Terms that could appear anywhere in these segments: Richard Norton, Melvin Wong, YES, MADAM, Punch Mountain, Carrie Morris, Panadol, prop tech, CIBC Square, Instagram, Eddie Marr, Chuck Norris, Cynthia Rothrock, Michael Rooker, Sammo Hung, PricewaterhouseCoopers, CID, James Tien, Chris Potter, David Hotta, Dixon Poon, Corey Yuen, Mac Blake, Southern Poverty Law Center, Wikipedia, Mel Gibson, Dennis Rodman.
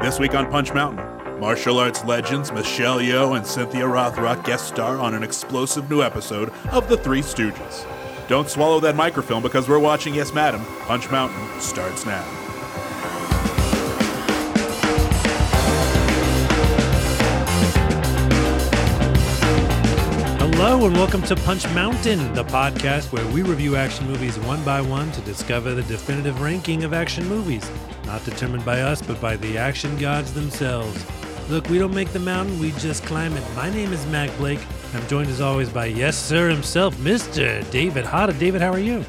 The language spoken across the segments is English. This week on Punch Mountain, martial arts legends Michelle Yeoh and Cynthia Rothrock guest star on an explosive new episode of The Three Stooges. Don't swallow that microfilm because we're watching Yes, Madam. Punch Mountain starts now. Hello and welcome to Punch Mountain, the podcast where we review action movies one by one to discover the definitive ranking of action movies, not determined by us, but by the action gods themselves. Look, we don't make the mountain, we just climb it. My name is Mac Blake. I'm joined as always by Yes Sir himself, Mr. David Hotta. David, how are you?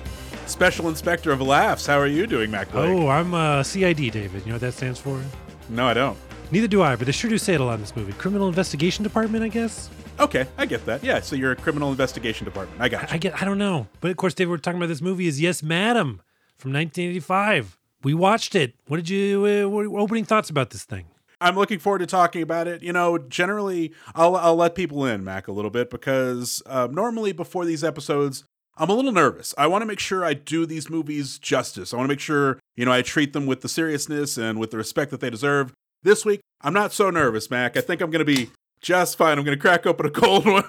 Special Inspector of Laughs. How are you doing, Mac Blake? Oh, I'm CID, David. You know what that stands for? No, I don't. Neither do I, but they sure do say it a lot in this movie. Criminal Investigation Department, I guess? Okay, I get that. Yeah, so you're a criminal investigation department. I got you. I don't know. But of course, David, we're talking about this movie is Yes, Madam from 1985. We watched it. What did you, what were opening thoughts about this thing? I'm looking forward to talking about it. You know, generally, I'll let people in, Mac, a little bit, because normally before these episodes, I'm a little nervous. I want to make sure I do these movies justice. I want to make sure, you know, I treat them with the seriousness and with the respect that they deserve. This week, I'm not so nervous, Mac. I think I'm going to be just fine. I'm going to crack open a cold one,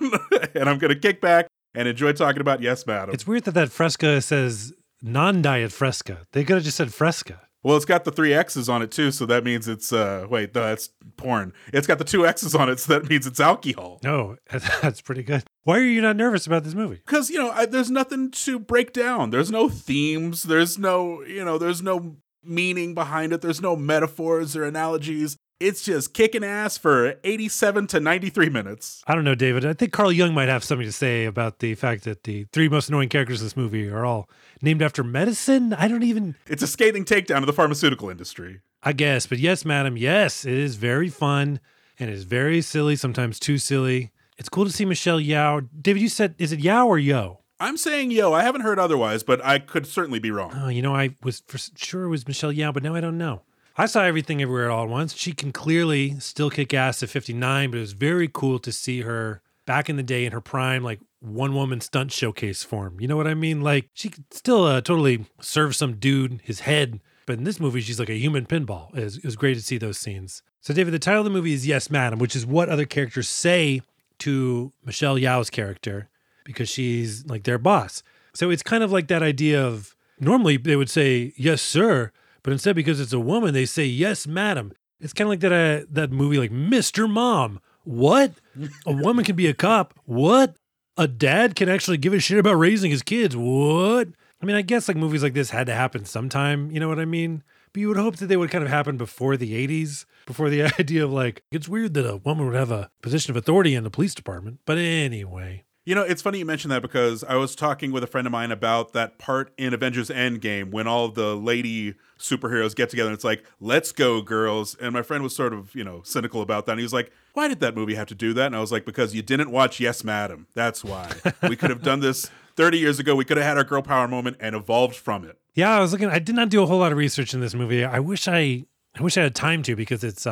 and I'm going to kick back and enjoy talking about Yes, Madam. It's weird that that Fresca says non-diet Fresca. They could have just said Fresca. Well, it's got the three X's on it, too, so that means it's, wait, no, that's porn. It's got the two X's on it, so that means it's alcohol. No, that's pretty good. Why are you not nervous about this movie? Because, you know, there's nothing to break down. There's no themes. There's no, you know, there's no meaning behind it. There's no metaphors or analogies. It's just kicking ass for 87 to 93 minutes. I don't know, David. I think Carl Jung might have something to say about the fact that the three most annoying characters in this movie are all named after medicine. I don't even... It's a scathing takedown of the pharmaceutical industry. I guess, but Yes, Madam, yes, it is very fun and it is very silly, sometimes too silly. It's cool to see Michelle Yeoh. David, you said, is it Yeoh or Yo? I'm saying Yo. I haven't heard otherwise, but I could certainly be wrong. Oh, you know, I was for sure it was Michelle Yeoh, but now I don't know. I saw Everything Everywhere All at Once. She can clearly still kick ass at 59, but it was very cool to see her back in the day in her prime, like one-woman stunt showcase form. You know what I mean? Like, she could still totally serve some dude his head, but in this movie, she's like a human pinball. It was great to see those scenes. So, David, the title of the movie is Yes, Madam, which is what other characters say to Michelle Yeoh's character because she's like their boss. So it's kind of like that idea of normally they would say, yes, sir, but instead, because it's a woman, they say, yes, madam. It's kind of like that movie, like, Mr. Mom. What? A woman can be a cop. What? A dad can actually give a shit about raising his kids. What? I mean, I guess, like, movies like this had to happen sometime. You know what I mean? But you would hope that they would kind of happen before the 80s, before the idea of, like, it's weird that a woman would have a position of authority in the police department. But anyway... You know, it's funny you mentioned that because I was talking with a friend of mine about that part in Avengers Endgame when all the lady superheroes get together and it's like, let's go, girls. And my friend was sort of, you know, cynical about that. And he was like, why did that movie have to do that? And I was like, because you didn't watch Yes, Madam. That's why. We could have done this 30 years ago. We could have had our girl power moment and evolved from it. Yeah, I did not do a whole lot of research in this movie. I wish I had time to because it's...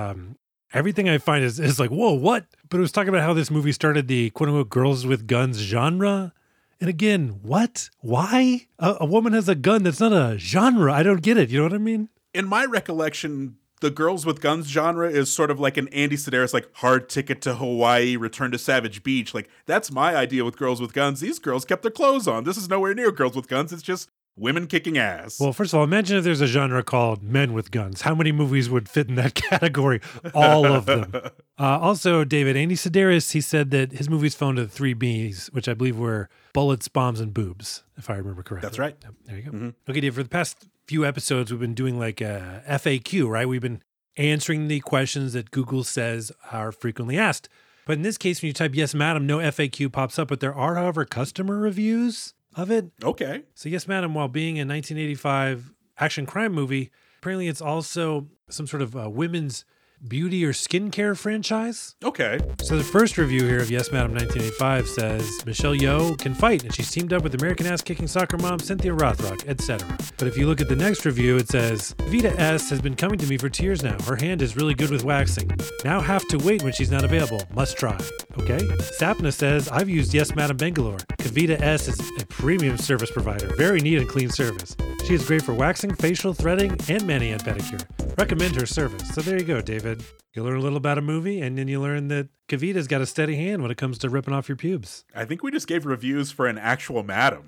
Everything I find is like, whoa, what? But it was talking about how this movie started the quote-unquote girls with guns genre. And again, what? Why? A woman has a gun. That's not a genre. I don't get it. You know what I mean? In my recollection, the girls with guns genre is sort of like an Andy Sedaris, like Hard Ticket to Hawaii, Return to Savage Beach. Like, that's my idea with girls with guns. These girls kept their clothes on. This is nowhere near girls with guns. It's just women kicking ass. Well, first of all, imagine if there's a genre called men with guns. How many movies would fit in that category? All of them. Also, David, Andy Sedaris, he said that his movies fell into the three B's, which I believe were bullets, bombs, and boobs, if I remember correctly. That's right. Yep, there you go. Mm-hmm. Okay, Dave, for the past few episodes, we've been doing like a FAQ, right? We've been answering the questions that Google says are frequently asked. But in this case, when you type, yes, madam, no FAQ pops up, but there are, however, customer reviews of it. Okay. So Yes, Madam, while being a 1985 action crime movie, apparently it's also some sort of women's beauty or skincare franchise. Okay. So the first review here of Yes, Madam 1985 says, Michelle Yeoh can fight and she's teamed up with American ass-kicking soccer mom Cynthia Rothrock, etc. But if you look at the next review, it says, Vita S has been coming to me for 2 years now. Her hand is really good with waxing. Now have to wait when she's not available. Must try. Okay. Sapna says, I've used Yes, Madam Bangalore. Kavita S is a premium service provider. Very neat and clean service. She is great for waxing, facial, threading, and mani and pedicure. Recommend her service. So there you go, David. You learn a little about a movie, and then you learn that Kavita's got a steady hand when it comes to ripping off your pubes. I think we just gave reviews for an actual Madam.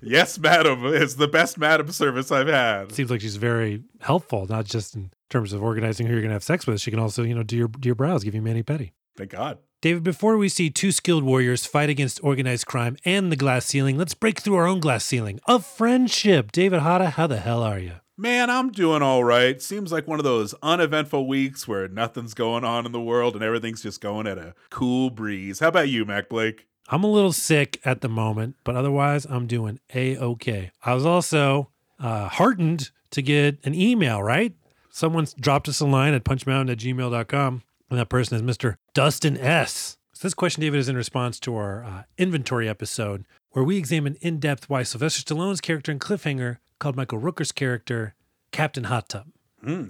Yes, Madam is the best Madam service I've had. Seems like she's very helpful, not just in terms of organizing who you're going to have sex with. She can also, you know, do your brows, give you mani-pedi. Thank God. David, before we see two skilled warriors fight against organized crime and the glass ceiling, let's break through our own glass ceiling of friendship. David Hata, how the hell are you? Man, I'm doing all right. Seems like one of those uneventful weeks where nothing's going on in the world and everything's just going at a cool breeze. How about you, Mac Blake? I'm a little sick at the moment, but otherwise I'm doing A-okay. I was also heartened to get an email, right? Someone's dropped us a line at punchmountain@gmail.com. And that person is Mr. Dustin S. So this question, David, is in response to our inventory episode, where we examine in depth why Sylvester Stallone's character in Cliffhanger called Michael Rooker's character Captain Hot Tub.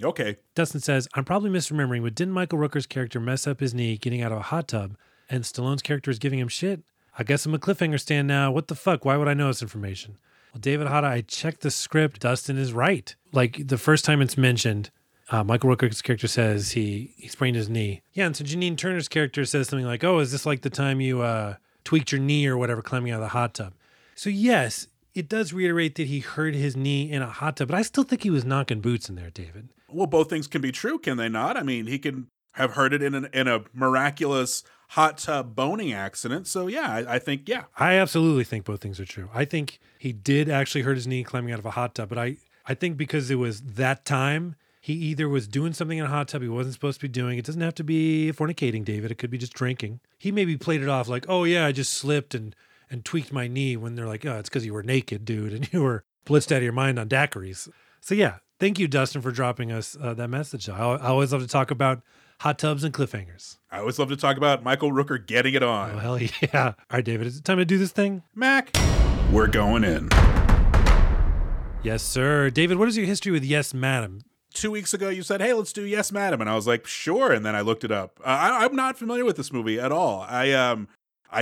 Okay. Dustin says, I'm probably misremembering, but didn't Michael Rooker's character mess up his knee getting out of a hot tub, and Stallone's character is giving him shit? I guess I'm a cliffhanger stand now. What the fuck? Why would I know this information? Well, David Hata, I checked the script. Dustin is right. Like, the first time it's mentioned, Michael Rooker's character says he sprained his knee. Yeah, and so Janine Turner's character says something like, oh, is this like the time you tweaked your knee or whatever climbing out of the hot tub? So yes, it does reiterate that he hurt his knee in a hot tub, but I still think he was knocking boots in there, David. Well, both things can be true, can they not? I mean, he can have hurt it in a miraculous hot tub boning accident. So yeah, I think, yeah. I absolutely think both things are true. I think he did actually hurt his knee climbing out of a hot tub, but I think because it was that time, he either was doing something in a hot tub he wasn't supposed to be doing. It doesn't have to be fornicating, David. It could be just drinking. He maybe played it off like, oh, yeah, I just slipped and tweaked my knee, when they're like, oh, it's because you were naked, dude, and you were blitzed out of your mind on daiquiris. So, yeah, thank you, Dustin, for dropping us that message. I always love to talk about hot tubs and cliffhangers. I always love to talk about Michael Rooker getting it on. Oh, hell yeah. All right, David, is it time to do this thing? Mac, we're going in. Yes, sir. David, what is your history with Yes, Madam? 2 weeks ago, you said, hey, let's do Yes, Madam. And I was like, sure. And then I looked it up. I'm not familiar with this movie at all. I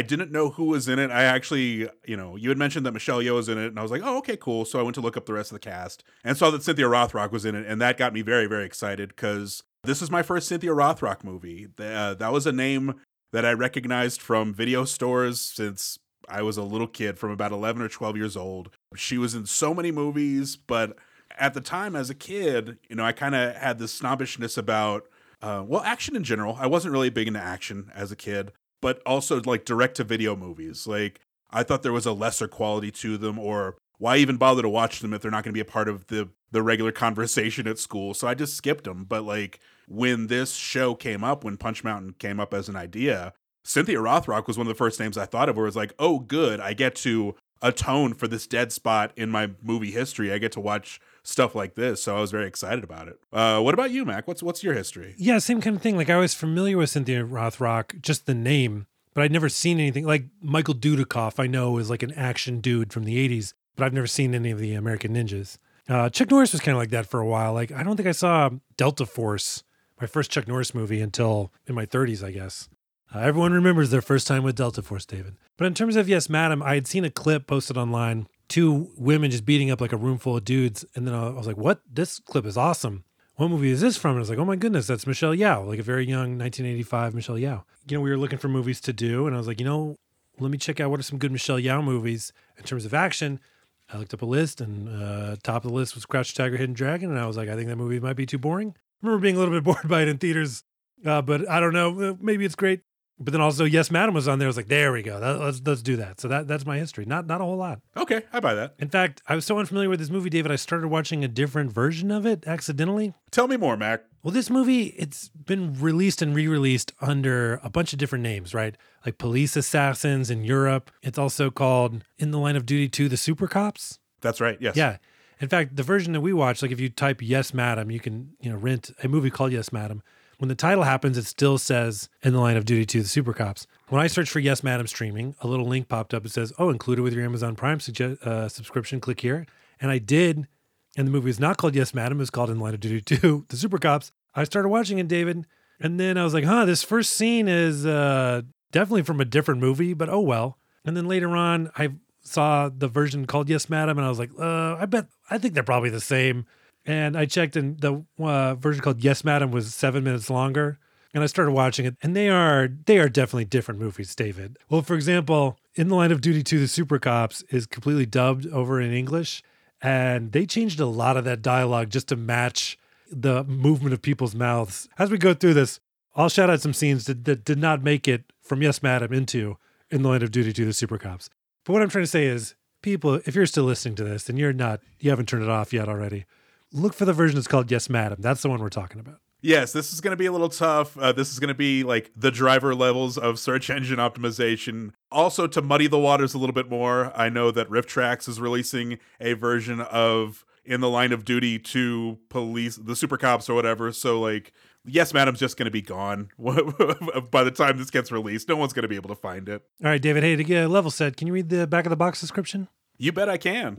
didn't know who was in it. I actually, you know, you had mentioned that Michelle Yeoh was in it. And I was like, oh, okay, cool. So I went to look up the rest of the cast and saw that Cynthia Rothrock was in it. And that got me very, very excited because this is my first Cynthia Rothrock movie. That was a name that I recognized from video stores since I was a little kid, from about 11 or 12 years old. She was in so many movies, but at the time, as a kid, you know, I kind of had this snobbishness about, action in general. I wasn't really big into action as a kid, but also like direct-to-video movies. Like, I thought there was a lesser quality to them, or why even bother to watch them if they're not going to be a part of the regular conversation at school? So I just skipped them. But like, when this show came up, when Punch Mountain came up as an idea, Cynthia Rothrock was one of the first names I thought of, where it was like, oh, good, I get to atone for this dead spot in my movie history. I get to watch stuff like this. So I was very excited about it. What about you, Mac? What's your history? Yeah, same kind of thing. Like, I was familiar with Cynthia Rothrock, just the name, but I'd never seen anything. Like, Michael Dudikoff, I know, is like an action dude from the 80s, but I've never seen any of the American Ninjas. Chuck Norris was kind of like that for a while. Like, I don't think I saw Delta Force, my first Chuck Norris movie, until in my 30s, I guess. Everyone remembers their first time with Delta Force, David. But in terms of Yes, Madam, I had seen a clip posted online, two women just beating up like a room full of dudes. And then I was like, what? This clip is awesome. What movie is this from? And I was like, oh my goodness, that's Michelle Yeoh, like a very young 1985 Michelle Yeoh. You know, we were looking for movies to do. And I was like, you know, let me check out what are some good Michelle Yeoh movies in terms of action. I looked up a list, and top of the list was Crouched Tiger, Hidden Dragon. And I was like, I think that movie might be too boring. I remember being a little bit bored by it in theaters, but I don't know, maybe it's great. But then also, Yes, Madam was on there. I was like, there we go. Let's do that. So that's my history. Not a whole lot. Okay, I buy that. In fact, I was so unfamiliar with this movie, David, I started watching a different version of it accidentally. Tell me more, Mac. Well, this movie, it's been released and re-released under a bunch of different names, right? Like Police Assassins in Europe. It's also called In the Line of Duty 2, The Super Cops. That's right, yes. Yeah. In fact, the version that we watched, like if you type Yes, Madam, you can rent a movie called Yes, Madam. When the title happens, it still says In the Line of Duty 2, The Super Cops. When I searched for Yes, Madam streaming, a little link popped up. It says, oh, included with your Amazon Prime subscription, click here. And I did. And the movie is not called Yes, Madam. It was called In the Line of Duty 2, The Super Cops. I started watching it, David. And then I was like, this first scene is definitely from a different movie, but oh well. And then later on, I saw the version called Yes, Madam, and I was like, I think they're probably the same. And I checked, and the version called Yes, Madam was 7 minutes longer. And I started watching it, and they are definitely different movies, David. Well, for example, In the Line of Duty 2, The Super Cops is completely dubbed over in English, and they changed a lot of that dialogue just to match the movement of people's mouths. As we go through this, I'll shout out some scenes that did not make it from Yes, Madam into In the Line of Duty 2, The Super Cops. But what I'm trying to say is, people, if you're still listening to this, and you haven't turned it off yet already, look for the version that's called Yes, Madam. That's the one we're talking about. Yes, this is going to be a little tough. This is going to be like the driver levels of search engine optimization. Also, to muddy the waters a little bit more, I know that Rifftrax is releasing a version of In the Line of Duty to Police, the Super Cops or whatever. So, like, Yes, Madam's just going to be gone by the time this gets released. No one's going to be able to find it. All right, David, hey, to get a level set, can you read the back of the box description? You bet I can.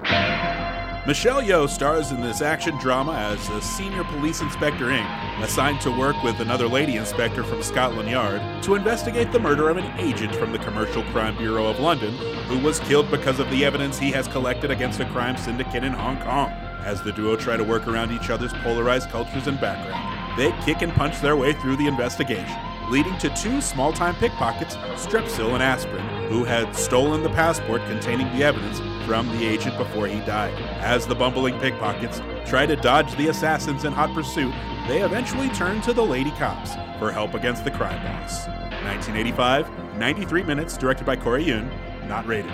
Michelle Yeoh stars in this action drama as a senior police inspector Inc., assigned to work with another lady inspector from Scotland Yard to investigate the murder of an agent from the Commercial Crime Bureau of London who was killed because of the evidence he has collected against a crime syndicate in Hong Kong. As the duo try to work around each other's polarized cultures and background, they kick and punch their way through the investigation, leading to two small-time pickpockets, Strepsil and Aspirin, who had stolen the passport containing the evidence from the agent before he died. As the bumbling pickpockets try to dodge the assassins in hot pursuit, they eventually turn to the lady cops for help against the crime boss. 1985, 93 minutes, directed by Corey Yuen, not rated.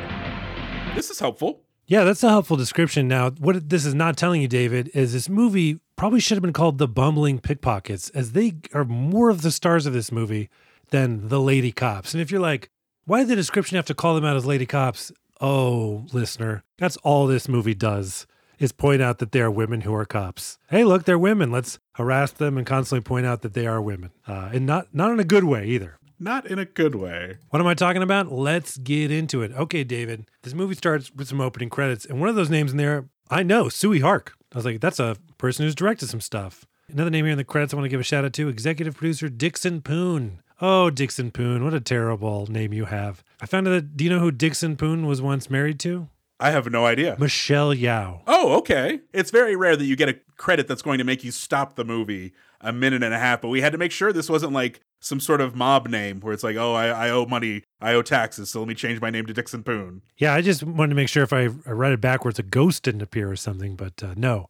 This is helpful. Yeah, that's a helpful description. Now, what this is not telling you, David, is this movie probably should have been called The Bumbling Pickpockets, as they are more of the stars of this movie than the lady cops. And if you're like, why did the description have to call them out as lady cops? Oh, listener, that's all this movie does, is point out that they are women who are cops. Hey, look, they're women. Let's harass them and constantly point out that they are women. And not in a good way either. Not in a good way. What am I talking about? Let's get into it. Okay, David, this movie starts with some opening credits, and one of those names in there, I know, Tsui Hark. I was like, that's a person who's directed some stuff. Another name here in the credits I want to give a shout out to, executive producer Dixon Poon. Oh, Dixon Poon, what a terrible name you have. I found out that, do you know who Dixon Poon was once married to? I have no idea. Michelle Yeoh. Oh, okay. It's very rare that you get a credit that's going to make you stop the movie a minute and a half, but we had to make sure this wasn't like some sort of mob name where it's like, oh, I owe money, I owe taxes, so let me change my name to Dixon Poon. Yeah, I just wanted to make sure if I read it backwards, a ghost didn't appear or something, but no.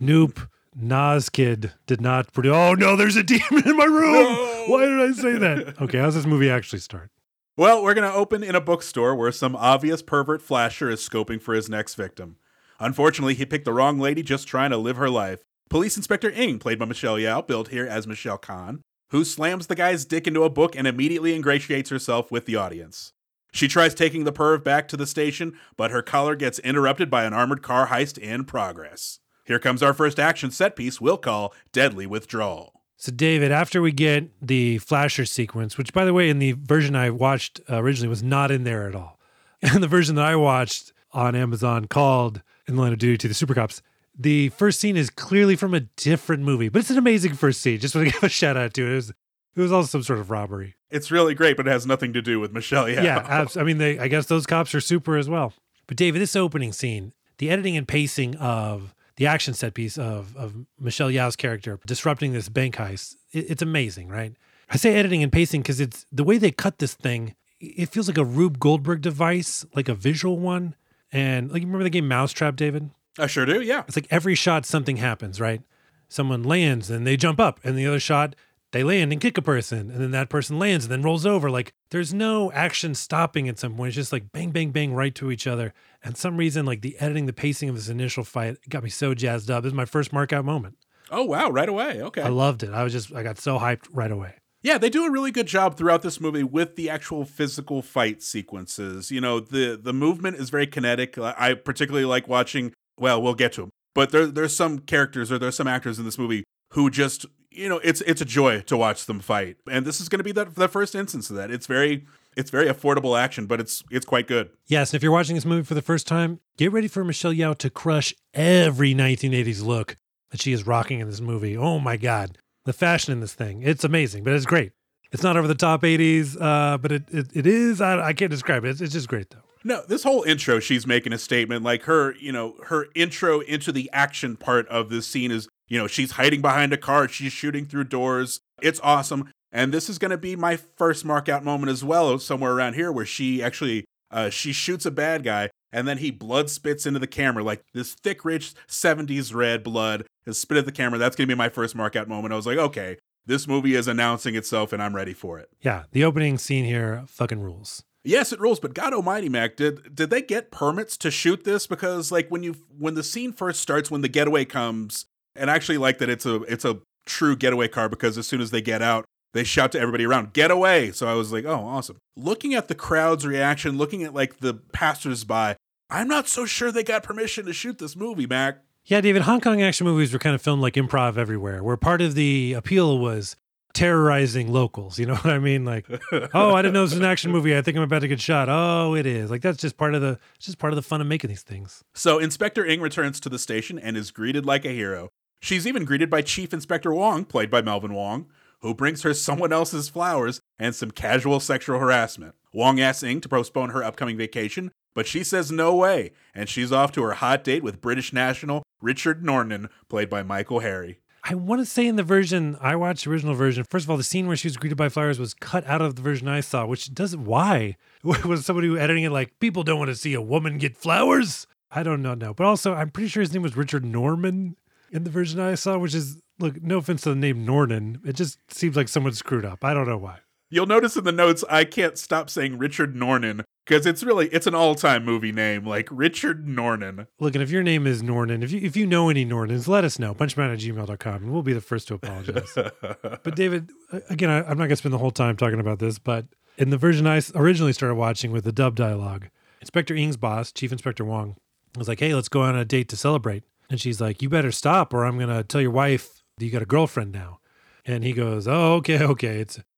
Nope. Nas Kid did not produce. Oh no, there's a demon in my room. No. Why did I say that? Okay, how's this movie actually start? Well, we're going to open in a bookstore where some obvious pervert flasher is scoping for his next victim. Unfortunately, he picked the wrong lady just trying to live her life. Police Inspector Ng, played by Michelle Yeoh, billed here as Michelle Khan, who slams the guy's dick into a book and immediately ingratiates herself with the audience. She tries taking the perv back to the station, but her collar gets interrupted by an armored car heist in progress. Here comes our first action set piece we'll call Deadly Withdrawal. So, David, after we get the flasher sequence, which, by the way, in the version I watched originally was not in there at all. And the version that I watched on Amazon called In the Line of Duty to the Super Cops, the first scene is clearly from a different movie, but it's an amazing first scene. Just want to give a shout out to it. It was also some sort of robbery. It's really great, but it has nothing to do with Michelle Yeoh. Yeah, I mean, I guess those cops are super as well. But, David, this opening scene, the editing and pacing of the action set piece of Michelle Yeoh's character disrupting this bank heist, it's amazing, right? I say editing and pacing because it's the way they cut this thing, it feels like a Rube Goldberg device, like a visual one. And like, you remember the game Mousetrap, David? I sure do, yeah. It's like every shot something happens, right? Someone lands and they jump up, and the other shot, they land and kick a person, and then that person lands and then rolls over. Like, there's no action stopping at some point. It's just like bang, bang, bang right to each other. And some reason, like the editing, the pacing of this initial fight got me so jazzed up. This is my first markout moment. Oh, wow. Right away. Okay. I loved it. I got so hyped right away. Yeah, they do a really good job throughout this movie with the actual physical fight sequences. You know, the movement is very kinetic. I particularly like watching, well, we'll get to them, but there's some characters or there's some actors in this movie who just, you know, it's a joy to watch them fight. And this is going to be the first instance of that. It's very affordable action, but it's quite good. Yes, and if you're watching this movie for the first time, get ready for Michelle Yeoh to crush every 1980s look that she is rocking in this movie. Oh my God. The fashion in this thing, it's amazing, but it's great. It's not over the top 80s, but it is, I can't describe it. It's just great though. No, this whole intro, she's making a statement. Like her, you know, her intro into the action part of this scene is, you know, she's hiding behind a car. She's shooting through doors. It's awesome. And this is going to be my first mark out moment as well, somewhere around here, where she actually, she shoots a bad guy, and then he blood spits into the camera, like this thick, rich 70s red blood is spit at the camera. That's going to be my first mark out moment. I was like, okay, this movie is announcing itself and I'm ready for it. Yeah, the opening scene here fucking rules. Yes, it rules, but God almighty, Mac, did they get permits to shoot this? Because like when the scene first starts, when the getaway comes, and I actually like that it's a true getaway car, because as soon as they get out, they shout to everybody around, "Get away!" So I was like, oh, awesome. Looking at the crowd's reaction, looking at like the passersby, I'm not so sure they got permission to shoot this movie, Mac. Yeah, David, Hong Kong action movies were kind of filmed like improv everywhere, where part of the appeal was terrorizing locals. You know what I mean? Like, oh, I didn't know this was an action movie. I think I'm about to get shot. Oh, it is. Like, that's just part of the fun of making these things. So Inspector Ng returns to the station and is greeted like a hero. She's even greeted by Chief Inspector Wong, played by Melvin Wong, who brings her someone else's flowers and some casual sexual harassment. Wong asks Ng to postpone her upcoming vacation, but she says no way, and she's off to her hot date with British national Richard Norton, played by Michael Harry. I want to say in the version I watched, the original version, first of all, the scene where she was greeted by flowers was cut out of the version I saw, which doesn't, why? Was somebody who editing it like, people don't want to see a woman get flowers? I don't know, no. But also, I'm pretty sure his name was Richard Norman in the version I saw, which is, look, no offense to the name Norton. It just seems like someone screwed up. I don't know why. You'll notice in the notes, I can't stop saying Richard Norton, because it's an all-time movie name, like Richard Norton. Look, and if your name is Norton, if you know any Nortons, let us know, punchmountain@gmail.com, and we'll be the first to apologize. But David, again, I'm not going to spend the whole time talking about this, but in the version I originally started watching with the dub dialogue, Inspector Ng's boss, Chief Inspector Wong, was like, hey, let's go on a date to celebrate. And she's like, you better stop or I'm going to tell your wife that you got a girlfriend now. And he goes, oh, okay.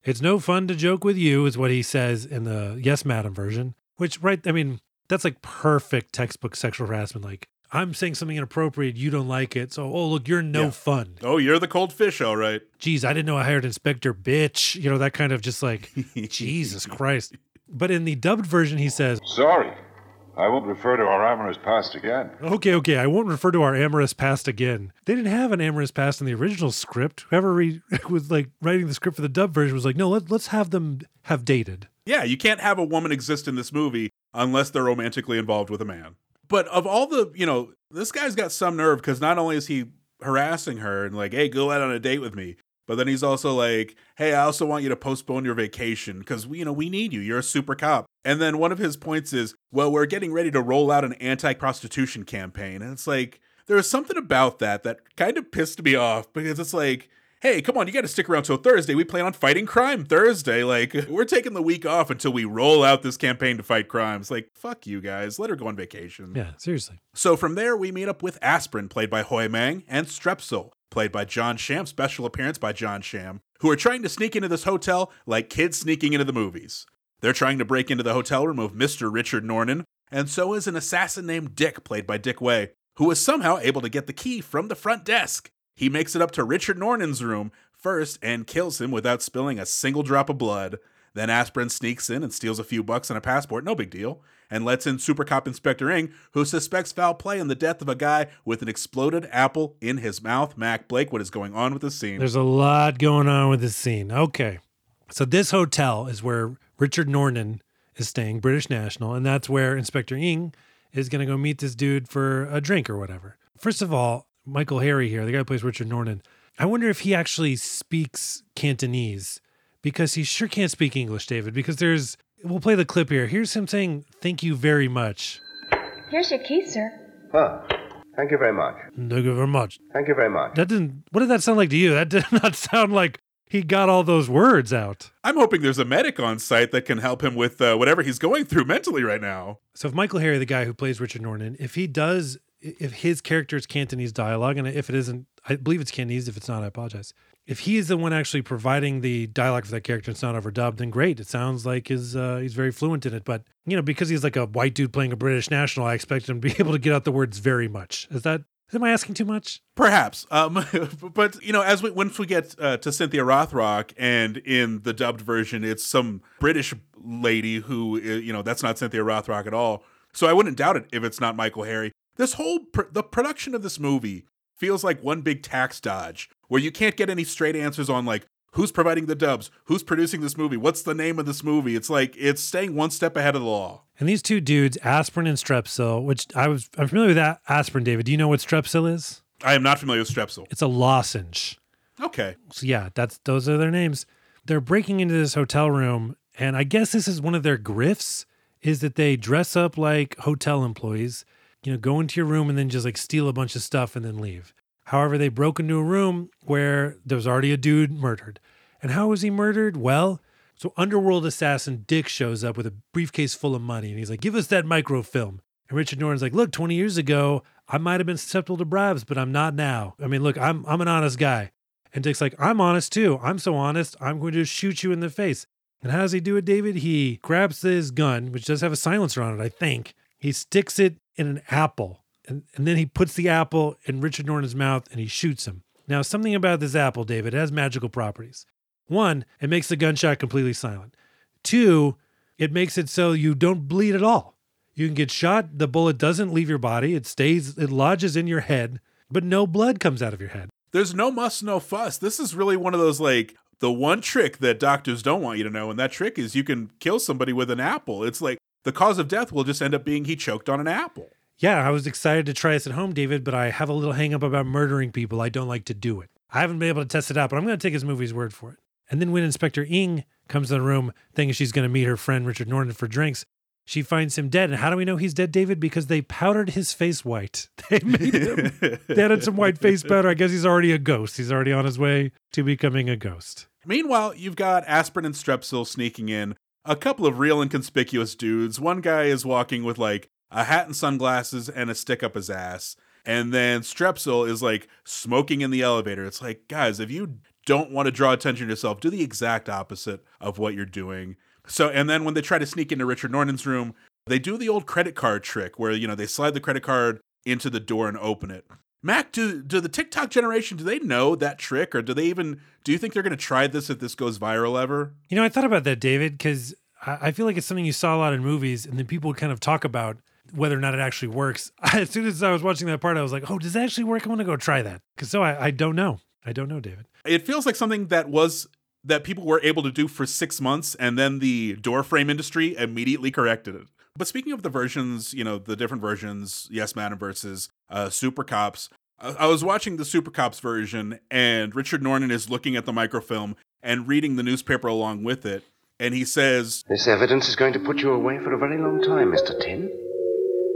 It's no fun to joke with you is what he says in the Yes, Madam version, which, right, I mean, that's like perfect textbook sexual harassment. Like, I'm saying something inappropriate, you don't like it, so, oh, look, you're no fun. Oh, you're the cold fish, all right. Geez, I didn't know I hired Inspector Bitch. You know, that kind of just like, Jesus Christ. But in the dubbed version, he says, sorry, I won't refer to our amorous past again. Okay, I won't refer to our amorous past again. They didn't have an amorous past in the original script. Whoever was like writing the script for the dub version was like, no, let's have them have dated. Yeah, you can't have a woman exist in this movie unless they're romantically involved with a man. But of all the, you know, this guy's got some nerve, because not only is he harassing her and like, hey, go out on a date with me, but then he's also like, hey, I also want you to postpone your vacation because, you know, we need you. You're a super cop. And then one of his points is, well, we're getting ready to roll out an anti-prostitution campaign. And it's like, there was something about that kind of pissed me off, because it's like, hey, come on, you got to stick around till Thursday. We plan on fighting crime Thursday. Like, we're taking the week off until we roll out this campaign to fight crimes. Like, fuck you guys. Let her go on vacation. Yeah, seriously. So from there, we meet up with Aspirin, played by Hoi Mang, and Strepsil, played by John Sham, special appearance by John Sham, who are trying to sneak into this hotel like kids sneaking into the movies. They're trying to break into the hotel room of Mr. Richard Norton, and so is an assassin named Dick, played by Dick Wei, who is somehow able to get the key from the front desk. He makes it up to Richard Norton's room first and kills him without spilling a single drop of blood. Then Aspirin sneaks in and steals a few bucks and a passport, no big deal, and lets in Super Cop Inspector Ng, who suspects foul play in the death of a guy with an exploded apple in his mouth. Mac, Blake, what is going on with this scene? There's a lot going on with this scene. Okay. So this hotel is where Richard Norton is staying, British national, and that's where Inspector Ng is going to go meet this dude for a drink or whatever. First of all, Michael Harry here, the guy who plays Richard Norton, I wonder if he actually speaks Cantonese, because he sure can't speak English, David, because we'll play the clip here. Here's him saying, thank you very much. Here's your key, sir. Huh. Thank you very much. Thank you very much. Thank you very much. What did that sound like to you? That did not sound like he got all those words out. I'm hoping there's a medic on site that can help him with whatever he's going through mentally right now. So if Michael Harry, the guy who plays Richard Norton, if his character is Cantonese dialogue, and if it isn't, I believe it's Cantonese. If it's not, I apologize. If he is the one actually providing the dialogue for that character, it's not overdubbed, then great. It sounds like he's very fluent in it. But, you know, because he's like a white dude playing a British national, I expect him to be able to get out the words very much. Is that Am I asking too much? Perhaps. But, you know, once we get to Cynthia Rothrock, and in the dubbed version, it's some British lady who, you know, that's not Cynthia Rothrock at all. So I wouldn't doubt it if it's not Michael Harry. This whole, the production of this movie feels like one big tax dodge where you can't get any straight answers on, like, who's providing the dubs? Who's producing this movie? What's the name of this movie? It's like, it's staying one step ahead of the law. And these two dudes, Aspirin and Strepsil, which I'm familiar with that. Aspirin, David, do you know what Strepsil is? I am not familiar with Strepsil. It's a lozenge. Okay. So yeah, those are their names. They're breaking into this hotel room, and I guess this is one of their grifts, is that they dress up like hotel employees, you know, go into your room and then just like steal a bunch of stuff and then leave. However, they broke into a room where there was already a dude murdered. And how was he murdered? Well, so underworld assassin Dick shows up with a briefcase full of money. And he's like, give us that microfilm. And Richard Norton's like, look, 20 years ago, I might have been susceptible to bribes, but I'm not now. I mean, look, I'm an honest guy. And Dick's like, I'm honest too. I'm so honest, I'm going to shoot you in the face. And how does he do it, David? He grabs his gun, which does have a silencer on it, I think. He sticks it in an apple. And then he puts the apple in Richard Norton's mouth and he shoots him. Now, something about this apple, David, it has magical properties. One, it makes the gunshot completely silent. Two, it makes it so you don't bleed at all. You can get shot. The bullet doesn't leave your body. It lodges in your head, but no blood comes out of your head. There's no muss, no fuss. This is really one of those, like, the one trick that doctors don't want you to know. And that trick is you can kill somebody with an apple. It's like the cause of death will just end up being he choked on an apple. Yeah, I was excited to try this at home, David, but I have a little hang up about murdering people. I don't like to do it. I haven't been able to test it out, but I'm going to take his movie's word for it. And then when Inspector Ng comes in the room thinking she's going to meet her friend Richard Norton for drinks, she finds him dead. And how do we know he's dead, David? Because they powdered his face white. They added some white face powder. I guess he's already a ghost. He's already on his way to becoming a ghost. Meanwhile, you've got Aspirin and Strepsil sneaking in. A couple of real inconspicuous dudes. One guy is walking with, like, a hat and sunglasses and a stick up his ass. And then Strepsil is like smoking in the elevator. It's like, guys, if you don't want to draw attention to yourself, do the exact opposite of what you're doing. So, and then when they try to sneak into Richard Norton's room, they do the old credit card trick where, you know, they slide the credit card into the door and open it. Mac, do the TikTok generation, do they know that trick? Or do you think they're going to try this if this goes viral ever? You know, I thought about that, David, because I feel like it's something you saw a lot in movies and then people would kind of talk about whether or not it actually works. As soon as I was watching that part, I was like, oh, does that actually work? I want to go try that. Because so I don't know. I don't know, David. It feels like something that people were able to do for 6 months, and then the doorframe industry immediately corrected it. But speaking of the versions, you know, the different versions, Yes, Madam versus Super Cops, I was watching the Super Cops version, and Richard Norton is looking at the microfilm and reading the newspaper along with it. And he says, "This evidence is going to put you away for a very long time, Mr. Tien."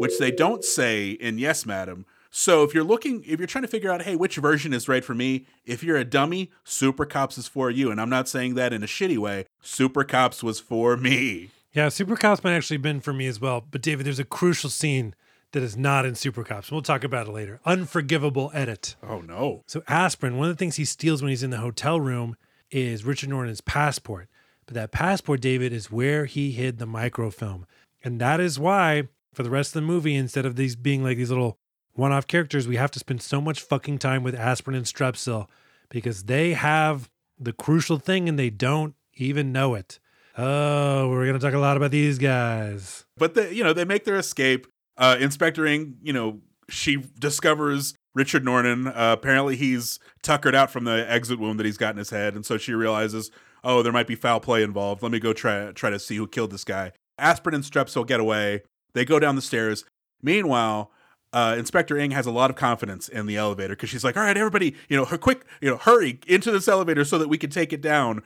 Which they don't say in Yes, Madam. So if you're trying to figure out, hey, which version is right for me, if you're a dummy, Super Cops is for you. And I'm not saying that in a shitty way. Super Cops was for me. Yeah, Super Cops might actually have been for me as well. But David, there's a crucial scene that is not in Super Cops. We'll talk about it later. Unforgivable edit. Oh, no. So Aspirin, one of the things he steals when he's in the hotel room is Richard Norton's passport. But that passport, David, is where he hid the microfilm. And that is why, for the rest of the movie, instead of these being like these little one-off characters, we have to spend so much fucking time with Aspirin and Strepsil because they have the crucial thing and they don't even know it. Oh, we're going to talk a lot about these guys. But, they make their escape. Inspector Ng, you know, she discovers Richard Norton. Apparently he's tuckered out from the exit wound that he's got in his head. And so she realizes, oh, there might be foul play involved. Let me go try to see who killed this guy. Aspirin and Strepsil get away. They go down the stairs. Meanwhile, Inspector Ng has a lot of confidence in the elevator because she's like, all right, everybody, you know, hurry into this elevator so that we can take it down.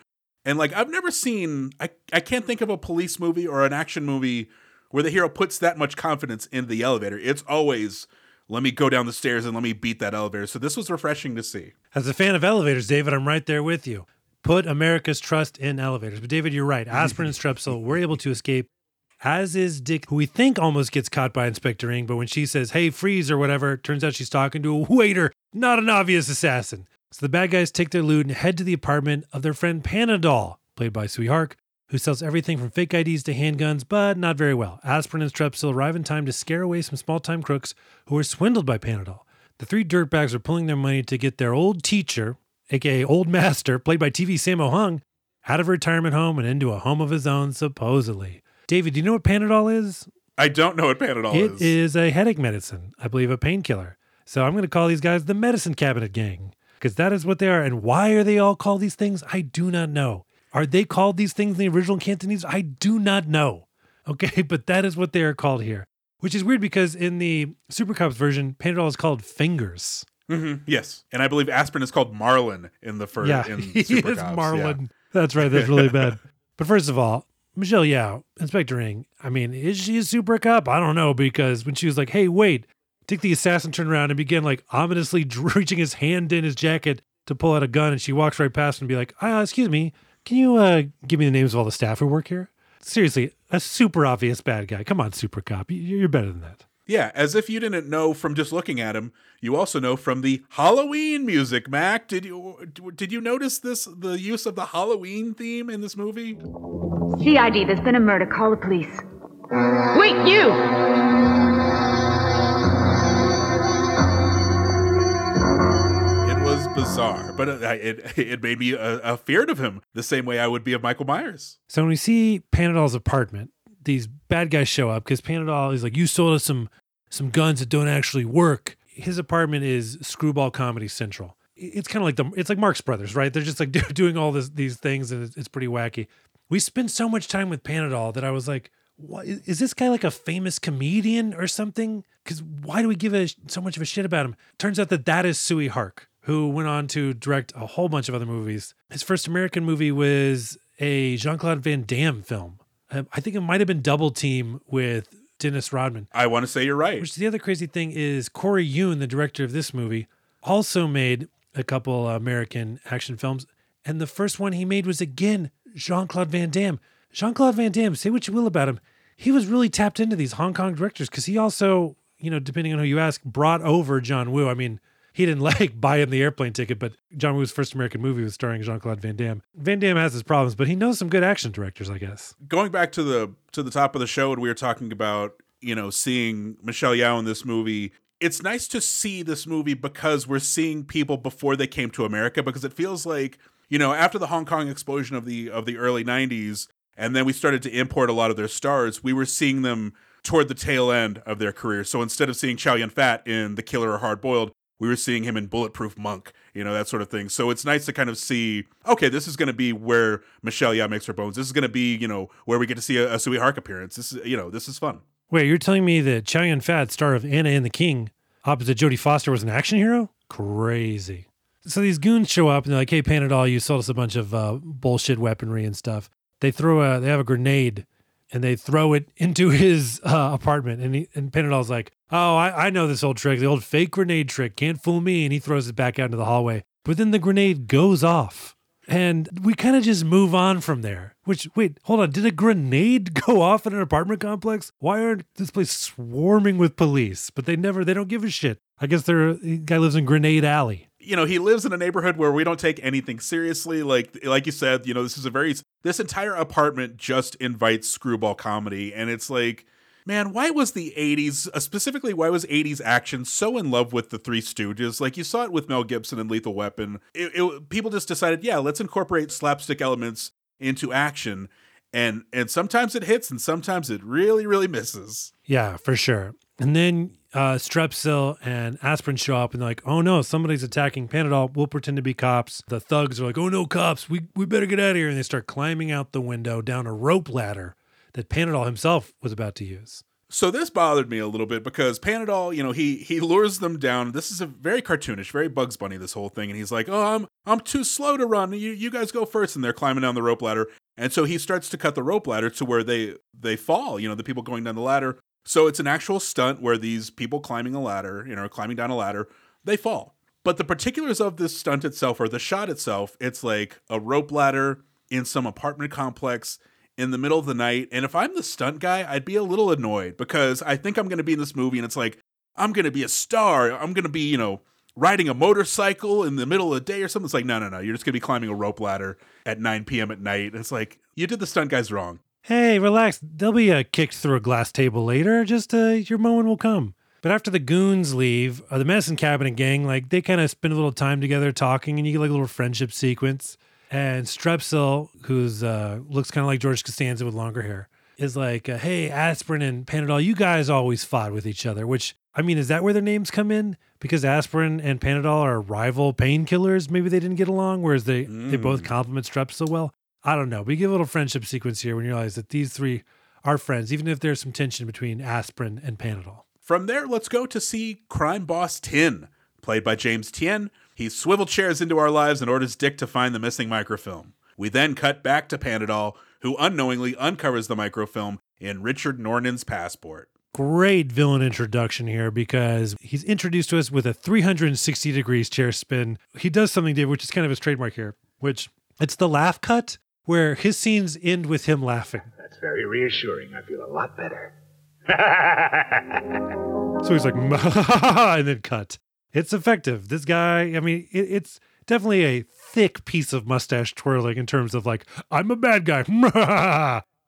And like, I've never seen, I can't think of a police movie or an action movie where the hero puts that much confidence in the elevator. It's always, let me go down the stairs and let me beat that elevator. So this was refreshing to see. As a fan of elevators, David, I'm right there with you. Put America's trust in elevators. But David, you're right. Aspirin and Strepsil were able to escape. As is Dick, who we think almost gets caught by Inspector Ng, but when she says, hey, freeze or whatever, turns out she's talking to a waiter, not an obvious assassin. So the bad guys take their loot and head to the apartment of their friend Panadol, played by Tsui Hark, who sells everything from fake IDs to handguns, but not very well. Aspirin and Strepsil arrive in time to scare away some small-time crooks who are swindled by Panadol. The three dirtbags are pulling their money to get their old teacher, a.k.a. Old Master, played by TV Sammo Hung, out of a retirement home and into a home of his own, supposedly. David, do you know what Panadol is? I don't know what Panadol is. It is a headache medicine, I believe a painkiller. So I'm going to call these guys the Medicine Cabinet Gang, because that is what they are. And why are they all called these things? I do not know. Are they called these things in the original Cantonese? I do not know. Okay, but that is what they are called here, which is weird because in the Super Cops version, Panadol is called Fingers. Mm-hmm. Yes, and I believe aspirin is called Marlin in the first. Yeah, in Super Cops. Is Marlin. Yeah. That's right. That's really bad. But first of all, Michelle Yeoh, Inspector Ng. I mean, is she a super cop? I don't know, because when she was like, "Hey, wait," Dick the assassin turned around and began like ominously reaching his hand in his jacket to pull out a gun, and she walks right past him and be like, "Excuse me, can you give me the names of all the staff who work here?" Seriously, a super obvious bad guy. Come on, super cop. You're better than that. Yeah, as if you didn't know from just looking at him, you also know from the Halloween music, Mac. Did you notice this, the use of the Halloween theme in this movie? CID, there's been a murder. Call the police. Wait, you! It was bizarre, but it made me feared of him the same way I would be of Michael Myers. So when we see Panadol's apartment, these bad guys show up because Panadol is like, you sold us some guns that don't actually work. His apartment is Screwball Comedy Central. It's kind of like it's like Marx Brothers, right? They're just like doing all these things, and it's pretty wacky. We spent so much time with Panadol that I was like, what, is this guy like a famous comedian or something? Because why do we give so much of a shit about him? Turns out that is Tsui Hark, who went on to direct a whole bunch of other movies. His first American movie was a Jean-Claude Van Damme film. I think it might have been Double Team with Dennis Rodman. I want to say you're right. Which the other crazy thing is Corey Yuen, the director of this movie, also made a couple American action films. And the first one he made was, again, Jean-Claude Van Damme. Jean-Claude Van Damme, say what you will about him, he was really tapped into these Hong Kong directors because he also, depending on who you ask, brought over John Woo. I mean, he didn't buy him the airplane ticket, but John Woo's first American movie was starring Jean-Claude Van Damme. Van Damme has his problems, but he knows some good action directors, I guess. Going back to the top of the show, and we were talking about, seeing Michelle Yeoh in this movie. It's nice to see this movie because we're seeing people before they came to America, because it feels like, after the Hong Kong explosion of the early 90s, and then we started to import a lot of their stars, we were seeing them toward the tail end of their career. So instead of seeing Chow Yun-fat in The Killer or Hard Boiled, we were seeing him in Bulletproof Monk, that sort of thing. So it's nice to kind of see, okay, this is going to be where Michelle Yeoh makes her bones. This is going to be, where we get to see a Tsui Hark appearance. This is, this is fun. Wait, you're telling me that Chow Yun-fat, star of Anna and the King, opposite Jodie Foster, was an action hero? Crazy. So these goons show up and they're like, hey, Panadol, you sold us a bunch of bullshit weaponry and stuff. They have a grenade and they throw it into his apartment. And Panadol's like, oh, I know this old trick, the old fake grenade trick. Can't fool me. And he throws it back out into the hallway. But then the grenade goes off. And we kind of just move on from there. Which, wait, hold on. Did a grenade go off in an apartment complex? Why aren't this place swarming with police? But they don't give a shit. I guess the guy lives in Grenade Alley. He lives in a neighborhood where we don't take anything seriously. Like you said, this is this entire apartment just invites screwball comedy. And it's like, man, why was the 80s, specifically why was 80s action so in love with the Three Stooges? Like, you saw it with Mel Gibson and Lethal Weapon. People just decided, yeah, let's incorporate slapstick elements into action. And sometimes it hits and sometimes it really, really misses. Yeah, for sure. And then Strepsil and aspirin show up and they're like, oh no, somebody's attacking Panadol. We'll pretend to be cops. The thugs are like, oh no, cops, we better get out of here. And they start climbing out the window down a rope ladder that Panadol himself was about to use. So this bothered me a little bit because Panadol, he lures them down. This is a very cartoonish, very Bugs Bunny, this whole thing. And he's like, oh, I'm too slow to run. You guys go first. And they're climbing down the rope ladder. And so he starts to cut the rope ladder to where they fall, the people going down the ladder. So it's an actual stunt where these people climbing down a ladder, they fall. But the particulars of this stunt itself, or the shot itself, it's like a rope ladder in some apartment complex in the middle of the night. And if I'm the stunt guy, I'd be a little annoyed because I think I'm going to be in this movie and it's like, I'm going to be a star. I'm going to be, riding a motorcycle in the middle of the day or something. It's like, no. You're just going to be climbing a rope ladder at 9 p.m. at night. And it's like, you did the stunt guys wrong. Hey, relax. They'll be kicked through a glass table later. Just your moment will come. But after the goons leave, the medicine cabinet gang, like, they kind of spend a little time together talking, and you get like a little friendship sequence. And Strepsil, who's looks kind of like George Costanza with longer hair, is like, hey, Aspirin and Panadol, you guys always fought with each other, which, I mean, is that where their names come in? Because Aspirin and Panadol are rival painkillers. Maybe they didn't get along, whereas they both compliment Strepsil well. I don't know. We get a little friendship sequence here when you realize that these three are friends, even if there's some tension between Aspirin and Panadol. From there, let's go to see crime boss Tin, played by James Tien. He swivel chairs into our lives and orders Dick to find the missing microfilm. We then cut back to Panadol, who unknowingly uncovers the microfilm in Richard Nornan's passport. Great villain introduction here, because he's introduced to us with a 360 degrees chair spin. He does something, Dave, which is kind of his trademark here, which it's the laugh cut, where his scenes end with him laughing. That's very reassuring. I feel a lot better. So he's like, and then cut. It's effective. This guy, I mean, it's definitely a thick piece of mustache twirling in terms of like, I'm a bad guy.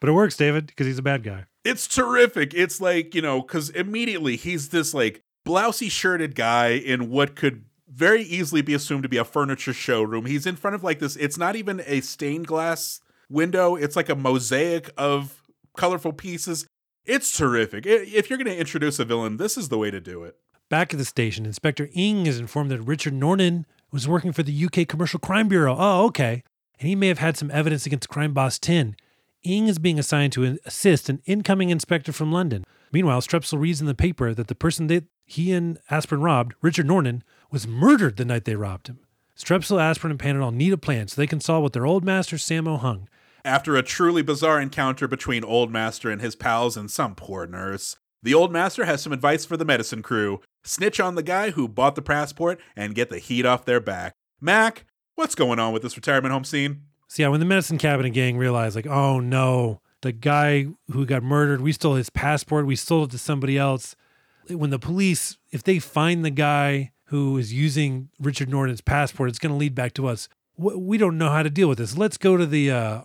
But it works, David, because he's a bad guy. It's terrific. It's like, you know, because immediately he's this like blousy shirted guy in what could very easily be assumed to be a furniture showroom. He's in front of like this. It's not even a stained glass window. It's like a mosaic of colorful pieces. It's terrific. If you're going to introduce a villain, this is the way to do it. Back at the station, Inspector Ng is informed that Richard Nornan was working for the UK Commercial Crime Bureau. Oh, okay. And he may have had some evidence against crime boss Tin. Ng is being assigned to assist an incoming inspector from London. Meanwhile, Strepsil reads in the paper that the person that he and Aspirin robbed, Richard Nornan, was murdered the night they robbed him. Strepsil, Aspirin, and Panadol need a plan so they can solve what their old master Sammo Hung. After a truly bizarre encounter between Old Master and his pals and some poor nurse, the Old Master has some advice for the medicine crew. Snitch on the guy who bought the passport and get the heat off their back. Mac, what's going on with this retirement home scene? So yeah, when the medicine cabinet gang realized, like, oh no, the guy who got murdered, we stole his passport, we sold it to somebody else. When the police, if they find the guy who is using Richard Norton's passport, it's going to lead back to us. We don't know how to deal with this. Let's go to the,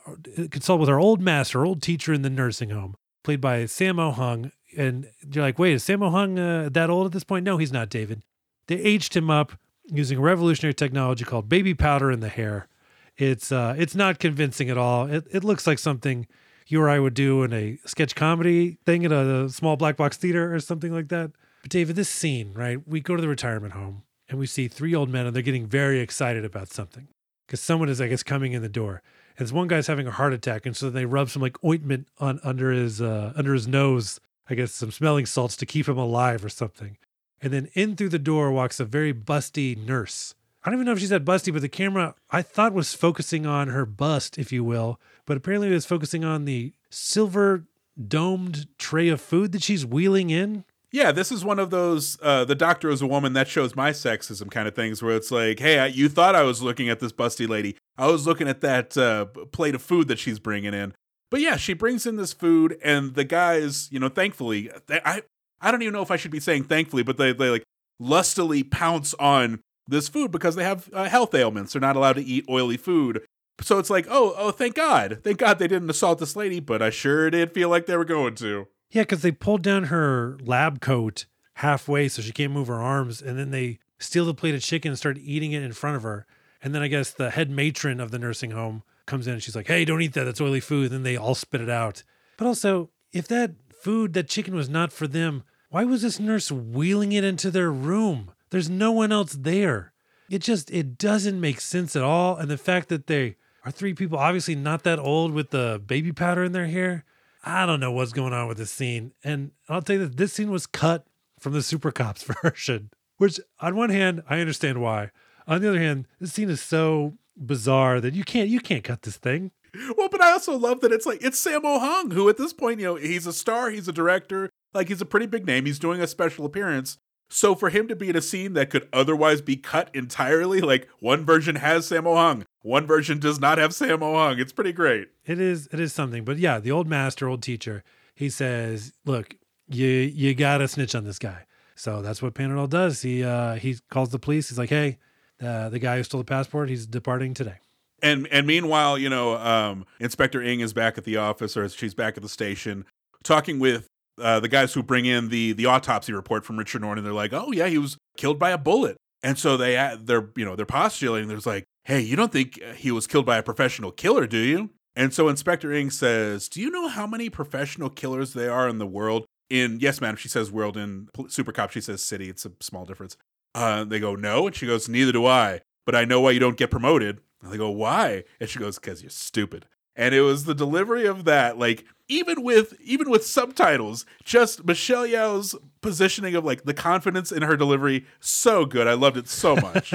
consult with our old master, old teacher in the nursing home, played by Sammo Hung. And you're like, wait, is Sammo Hung that old at this point? No, he's not, David. They aged him up using revolutionary technology called baby powder in the hair. It's not convincing at all. It looks like something you or I would do in a sketch comedy thing at a small black box theater or something like that. But David, this scene, right? We go to the retirement home and we see three old men and they're getting very excited about something. Because someone is, I guess, coming in the door. And this one guy's having a heart attack, and so they rub some like ointment on under his nose, I guess some smelling salts to keep him alive or something. And then in through the door walks a very busty nurse. I don't even know if she said busty, but the camera I thought was focusing on her bust, if you will, but apparently it was focusing on the silver domed tray of food that she's wheeling in. Yeah, this is one of those, the doctor is a woman, that shows my sexism kind of things where it's like, hey, you thought I was looking at this busty lady. I was looking at that plate of food that she's bringing in. But yeah, she brings in this food and the guys, you know, thankfully, I don't even know if I should be saying thankfully, but they like lustily pounce on this food because they have health ailments. They're not allowed to eat oily food. So it's like, oh, thank God. Thank God they didn't assault this lady, but I sure did feel like they were going to. Yeah, because they pulled down her lab coat halfway so she can't move her arms, and then they steal the plate of chicken and start eating it in front of her. And then I guess the head matron of the nursing home comes in and she's like, hey, don't eat that. That's oily food. And then they all spit it out. But also, if that food, that chicken was not for them, why was this nurse wheeling it into their room? There's no one else there. It doesn't make sense at all. And the fact that they are three people, obviously not that old with the baby powder in their hair, I don't know what's going on with this scene. And I'll tell you that this scene was cut from the Super Cops version, which on one hand, I understand why. On the other hand, this scene is so bizarre that you can't cut this thing. Well, but I also love that it's like, it's Sammo Hung, who at this point, you know, he's a star, he's a director, like he's a pretty big name. He's doing a special appearance. So for him to be in a scene that could otherwise be cut entirely, like one version has Sammo Hung, one version does not have Sammo Hung. It's pretty great. It is something. But yeah, the old master, old teacher, he says, look, you got to snitch on this guy. So that's what Panadol does. He calls the police. He's like, hey, the guy who stole the passport, he's departing today. And meanwhile, you know, Inspector Ng is back at the office, or she's back at the station talking with the guys who bring in the autopsy report from Richard Norton, they're like, oh yeah, he was killed by a bullet. And so they're postulating. There's like, hey, you don't think he was killed by a professional killer, do you? And so Inspector Ng says, do you know how many professional killers there are in the world? In Yes, Madam, she says world. In Super Cop, she says city. It's a small difference. They go, no. And she goes, neither do I. But I know why you don't get promoted. And they go, why? And she goes, because you're stupid. And it was the delivery of that, like, even with subtitles, just Michelle Yeoh's positioning of, like, the confidence in her delivery, so good. I loved it so much.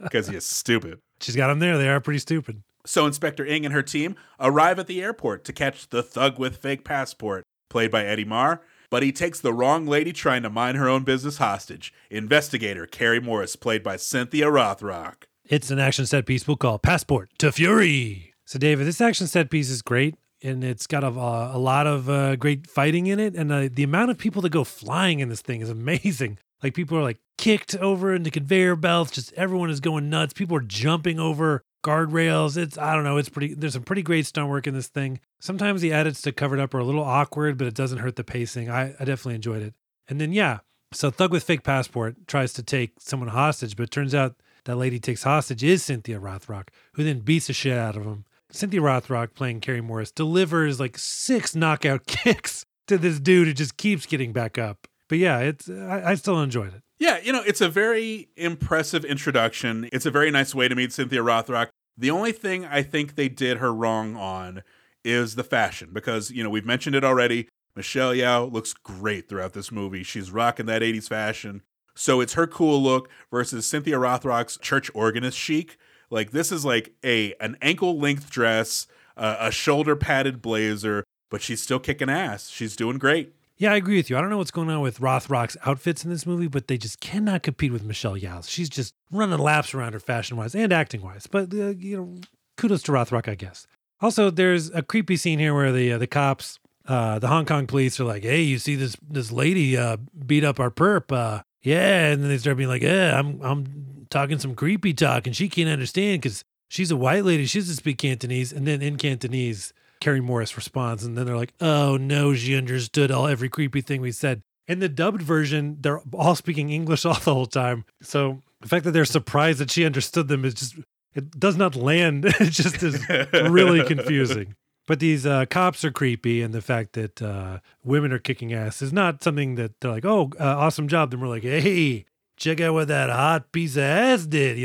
Because you're stupid. She's got them there. They are pretty stupid. So Inspector Ng and her team arrive at the airport to catch the thug with fake passport, played by Eddie Marr. But he takes the wrong lady trying to mind her own business hostage, investigator Carrie Morris, played by Cynthia Rothrock. It's an action set piece we'll call Passport to Fury. So, David, this action set piece is great, and it's got a lot of great fighting in it, and the amount of people that go flying in this thing is amazing. Like, people are, like, kicked over into conveyor belts. Just everyone is going nuts. People are jumping over guardrails. There's some pretty great stunt work in this thing. Sometimes the edits to cover it up are a little awkward, but it doesn't hurt the pacing. I definitely enjoyed it. And then, yeah, so thug with fake passport tries to take someone hostage, but it turns out that lady takes hostage is Cynthia Rothrock, who then beats the shit out of him. Cynthia Rothrock, playing Carrie Morris, delivers like 6 knockout kicks to this dude who just keeps getting back up. But yeah, I still enjoyed it. Yeah, it's a very impressive introduction. It's a very nice way to meet Cynthia Rothrock. The only thing I think they did her wrong on is the fashion, because, we've mentioned it already. Michelle Yeoh looks great throughout this movie. She's rocking that 80s fashion. So it's her cool look versus Cynthia Rothrock's church organist chic. Like, this is like an ankle-length dress, a shoulder-padded blazer, but she's still kicking ass. She's doing great. Yeah, I agree with you. I don't know what's going on with Rothrock's outfits in this movie, but they just cannot compete with Michelle Yeoh. She's just running laps around her fashion-wise and acting-wise. But, kudos to Rothrock, I guess. Also, there's a creepy scene here where the cops, the Hong Kong police are like, hey, you see this lady beat up our perp? Yeah, and then they start being like, yeah, I'm talking some creepy talk, and she can't understand because she's a white lady. She doesn't speak Cantonese. And then in Cantonese, Carrie Morris responds, and then they're like, oh no, she understood every creepy thing we said. In the dubbed version, they're all speaking English all the whole time. So the fact that they're surprised that she understood them is just, it does not land. It just is really confusing. But these cops are creepy, and the fact that women are kicking ass is not something that they're like, oh, awesome job. Then we're like, hey, check out what that hot piece of ass did.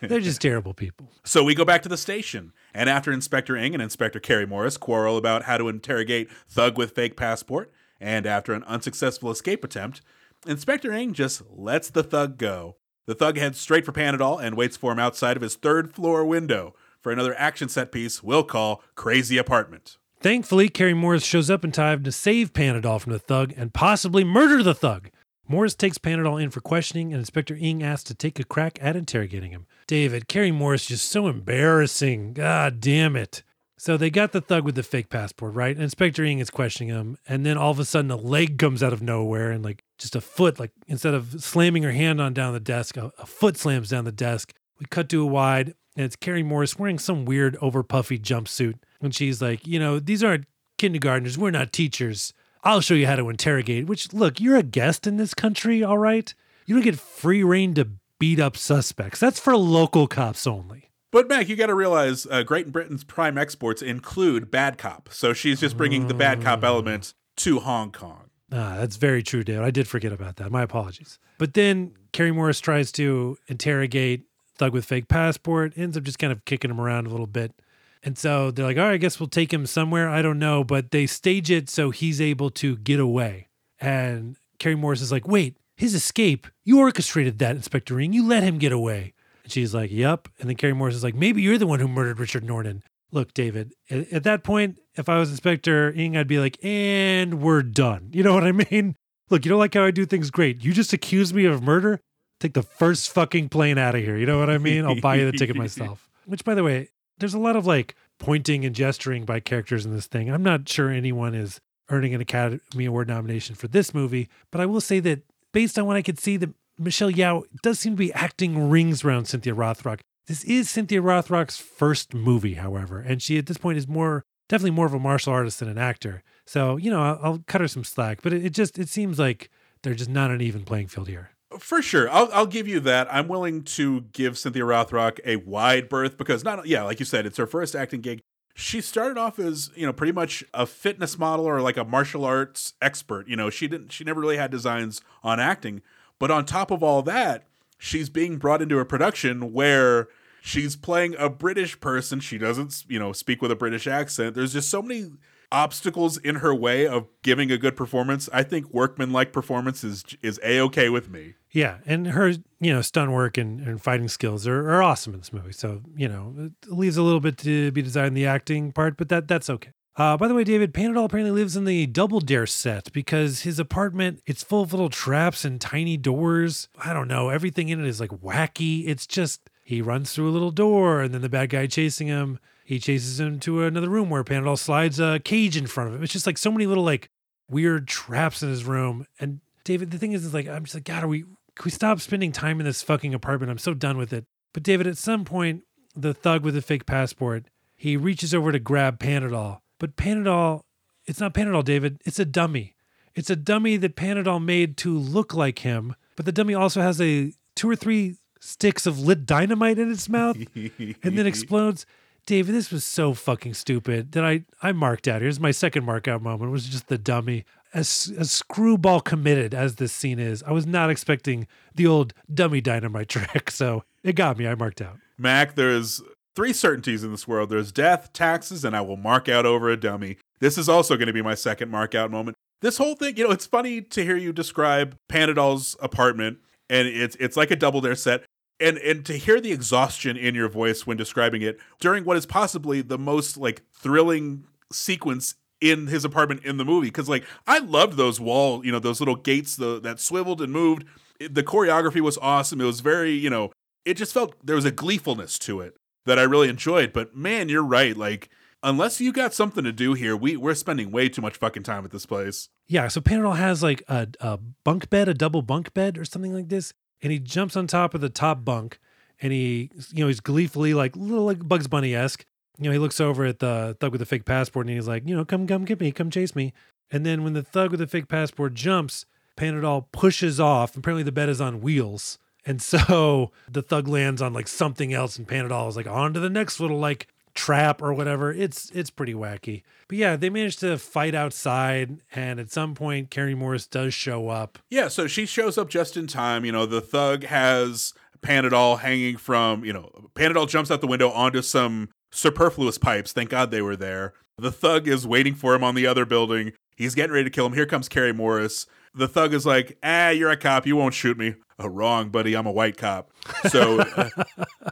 They're just terrible people. So we go back to the station. And after Inspector Ng and Inspector Carrie Morris quarrel about how to interrogate thug with fake passport, and after an unsuccessful escape attempt, Inspector Ng just lets the thug go. The thug heads straight for Panadol and waits for him outside of his third-floor window for another action set piece we'll call Crazy Apartment. Thankfully, Carrie Morris shows up in time to save Panadol from the thug and possibly murder the thug. Morris takes Panadol in for questioning, and Inspector Ng asks to take a crack at interrogating him. David, Carrie Morris is just so embarrassing. God damn it. So they got the thug with the fake passport, right? And Inspector Ng is questioning him, and then all of a sudden a leg comes out of nowhere, and like just a foot, like instead of slamming her hand on down the desk, a foot slams down the desk. We cut to a wide, and it's Carrie Morris wearing some weird over-puffy jumpsuit. And she's like, these aren't kindergartners. We're not teachers. I'll show you how to interrogate, which, look, you're a guest in this country, all right? You don't get free reign to beat up suspects. That's for local cops only. But, Mac, you got to realize Great Britain's prime exports include bad cop. So she's just bringing the bad cop element to Hong Kong. That's very true, dude. I did forget about that. My apologies. But then Carrie Morris tries to interrogate thug with fake passport, ends up just kind of kicking him around a little bit. And so they're like, all right, I guess we'll take him somewhere. I don't know. But they stage it so he's able to get away. And Carrie Morris is like, wait, his escape. You orchestrated that, Inspector Ng. You let him get away. And she's like, yep. And then Carrie Morris is like, maybe you're the one who murdered Richard Norton. Look, David, at that point, if I was Inspector Ng, I'd be like, and we're done. You know what I mean? Look, you don't like how I do things? Great. You just accuse me of murder? Take the first fucking plane out of here. You know what I mean? I'll buy you the ticket myself. Which, by the way, there's a lot of like pointing and gesturing by characters in this thing. I'm not sure anyone is earning an Academy Award nomination for this movie, but I will say that based on what I could see, that Michelle Yeoh does seem to be acting rings around Cynthia Rothrock. This is Cynthia Rothrock's first movie, however, and she at this point is more definitely more of a martial artist than an actor. So, you know, I'll cut her some slack, but it seems like they're just not an even playing field here. For sure. I'll give you that. I'm willing to give Cynthia Rothrock a wide berth because like you said, it's her first acting gig. She started off as, you know, pretty much a fitness model or like a martial arts expert. You know, she never really had designs on acting, but on top of all that, she's being brought into a production where she's playing a British person. She doesn't, you know, speak with a British accent. There's just so many obstacles in her way of giving a good performance. I think workman-like performance is A-okay with me. Yeah, and her, you know, stunt work and fighting skills are awesome in this movie. So, you know, it leaves a little bit to be desired in the acting part, but that's okay. By the way, David, Panadol apparently lives in the Double Dare set because his apartment, it's full of little traps and tiny doors. I don't know. Everything in it is like wacky. It's just he runs through a little door and then the bad guy chasing him. He chases him to another room where Panadol slides a cage in front of him. It's just like so many little like weird traps in his room. And David, the thing is like, I'm just like, God, can we stop spending time in this fucking apartment? I'm so done with it. But David, at some point, the thug with the fake passport, he reaches over to grab Panadol. But Panadol, it's not Panadol, David. It's a dummy. It's a dummy that Panadol made to look like him. But the dummy also has a 2 or 3 sticks of lit dynamite in its mouth and then explodes. David, this was so fucking stupid that I marked out. Here's my second mark out moment. It was just the dummy. As screwball committed as this scene is, I was not expecting the old dummy dynamite trick. So it got me. I marked out. Mac, there's 3 certainties in this world. There's death, taxes, and I will mark out over a dummy. This is also going to be my second mark out moment. This whole thing, you know, it's funny to hear you describe Panadol's apartment, and it's like a Double Dare set. And to hear the exhaustion in your voice when describing it during what is possibly the most like thrilling sequence in his apartment in the movie. Because like I loved those wall, you know, those little gates that swiveled and moved. The choreography was awesome. It was very, you know, it just felt there was a gleefulness to it that I really enjoyed. But man, you're right. Like unless you got something to do here, we're spending way too much fucking time at this place. Yeah. So Panadol has like a bunk bed, a double bunk bed or something like this. And he jumps on top of the top bunk and he, you know, he's gleefully like little like Bugs Bunny-esque. You know, he looks over at the thug with the fake passport and he's like, you know, come get me, come chase me. And then when the thug with the fake passport jumps, Panadol pushes off. Apparently the bed is on wheels. And so the thug lands on like something else and Panadol is like on to the next little like trap or whatever. It's pretty wacky. But yeah, they managed to fight outside, and at some point Carrie Morris does show up. Yeah, so she shows up just in time. You know, the thug has Panadol hanging from, you know, Panadol jumps out the window onto some superfluous pipes. Thank God they were there. The thug is waiting for him on the other building. He's getting ready to kill him. Here comes Carrie Morris. The thug is like, you're a cop. You won't shoot me. Oh, wrong, buddy. I'm a white cop. So,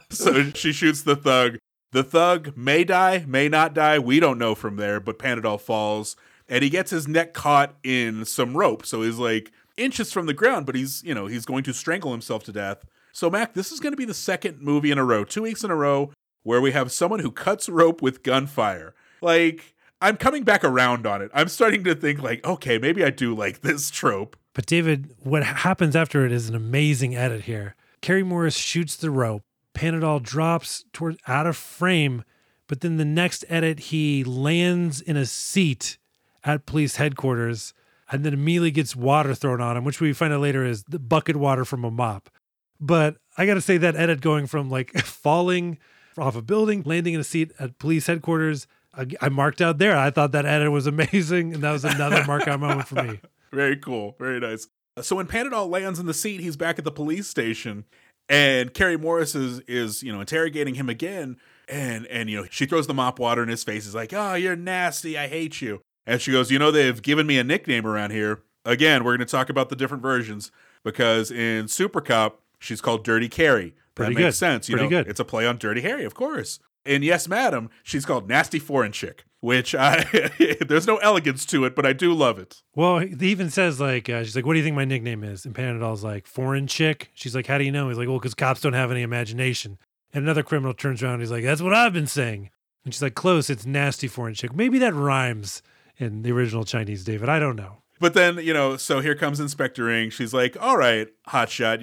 so she shoots the thug. The thug may die, may not die. We don't know from there, but Panadol falls and he gets his neck caught in some rope. So he's like inches from the ground, but he's, you know, he's going to strangle himself to death. So Mac, this is going to be the second movie in a row, 2 weeks in a row, where we have someone who cuts rope with gunfire. Like I'm coming back around on it. I'm starting to think like, okay, maybe I do like this trope. But David, what happens after it is an amazing edit here. Carrie Morris shoots the rope. Panadol drops out of frame, but then the next edit, he lands in a seat at police headquarters and then immediately gets water thrown on him, which we find out later is the bucket water from a mop. But I got to say that edit going from like falling off a building, landing in a seat at police headquarters, I marked out there. I thought that edit was amazing, and that was another mark out moment for me. Very cool. Very nice. So when Panadol lands in the seat, he's back at the police station. And Carrie Morris is, you know, interrogating him again. And, you know, she throws the mop water in his face. He's like, oh, you're nasty. I hate you. And she goes, you know, they've given me a nickname around here. Again, we're going to talk about the different versions because in Super Cop, she's called Dirty Carrie. That makes sense. You know, it's a play on Dirty Harry, of course. And Yes, Madam, she's called Nasty Foreign Chick, which there's no elegance to it, but I do love it. Well, he even says like, she's like, what do you think my nickname is? And Panadol's like, Foreign Chick. She's like, how do you know? He's like, well, because cops don't have any imagination. And another criminal turns around and he's like, that's what I've been saying. And she's like, close, it's Nasty Foreign Chick. Maybe that rhymes in the original Chinese, David. I don't know. But then, you know, so here comes Inspector Ring. She's like, all right, hotshot,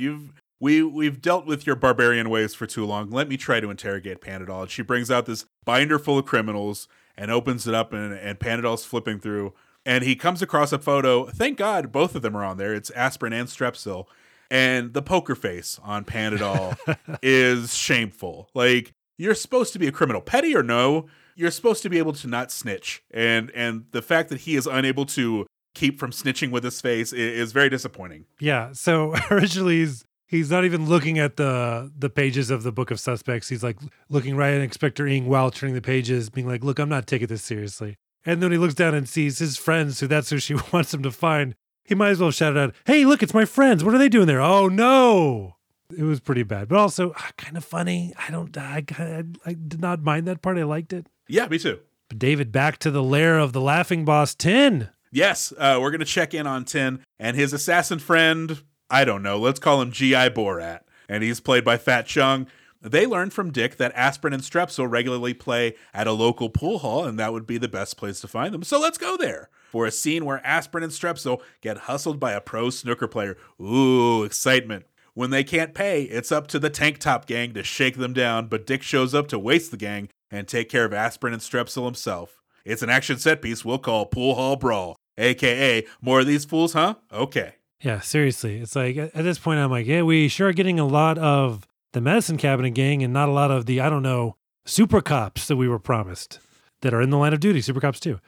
We've dealt with your barbarian ways for too long. Let me try to interrogate Panadol. And she brings out this binder full of criminals. and opens it up, and Pandadol's flipping through, and he comes across a photo. Thank God both of them are on there. It's aspirin and Strepsil. And the poker face on Pandadol is shameful. Like, you're supposed to be a criminal. Petty or no, you're supposed to be able to not snitch. And the fact that he is unable to keep from snitching with his face is very disappointing. Yeah, so originally he's not even looking at the pages of the Book of Suspects. He's like looking right at Inspector Ng while turning the pages, being like, look, I'm not taking this seriously. And then he looks down and sees his friends, who that's who she wants him to find. He might as well shout it out, hey, look, it's my friends. What are they doing there? Oh, no. It was pretty bad, but also kind of funny. I did not mind that part. I liked it. Yeah, me too. But David, back to the lair of the laughing boss, Tin. Yes, we're going to check in on Tin and his assassin friend. I don't know. Let's call him G.I. Borat. And he's played by Fat Chung. They learned from Dick that aspirin and Strepsil regularly play at a local pool hall, and that would be the best place to find them. So let's go there for a scene where aspirin and Strepsil get hustled by a pro snooker player. Ooh, excitement. When they can't pay, it's up to the Tank Top gang to shake them down, but Dick shows up to waste the gang and take care of aspirin and Strepsil himself. It's an action set piece we'll call Pool Hall Brawl, a.k.a. More of These Fools, huh? Okay. Yeah, seriously. It's like, at this point, I'm like, yeah, we sure are getting a lot of the Medicine Cabinet gang and not a lot of the, I don't know, super cops that we were promised that are in the line of duty, super cops too.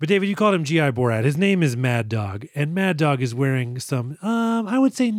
But David, you called him G.I. Borat. His name is Mad Dog, and Mad Dog is wearing some, I would say,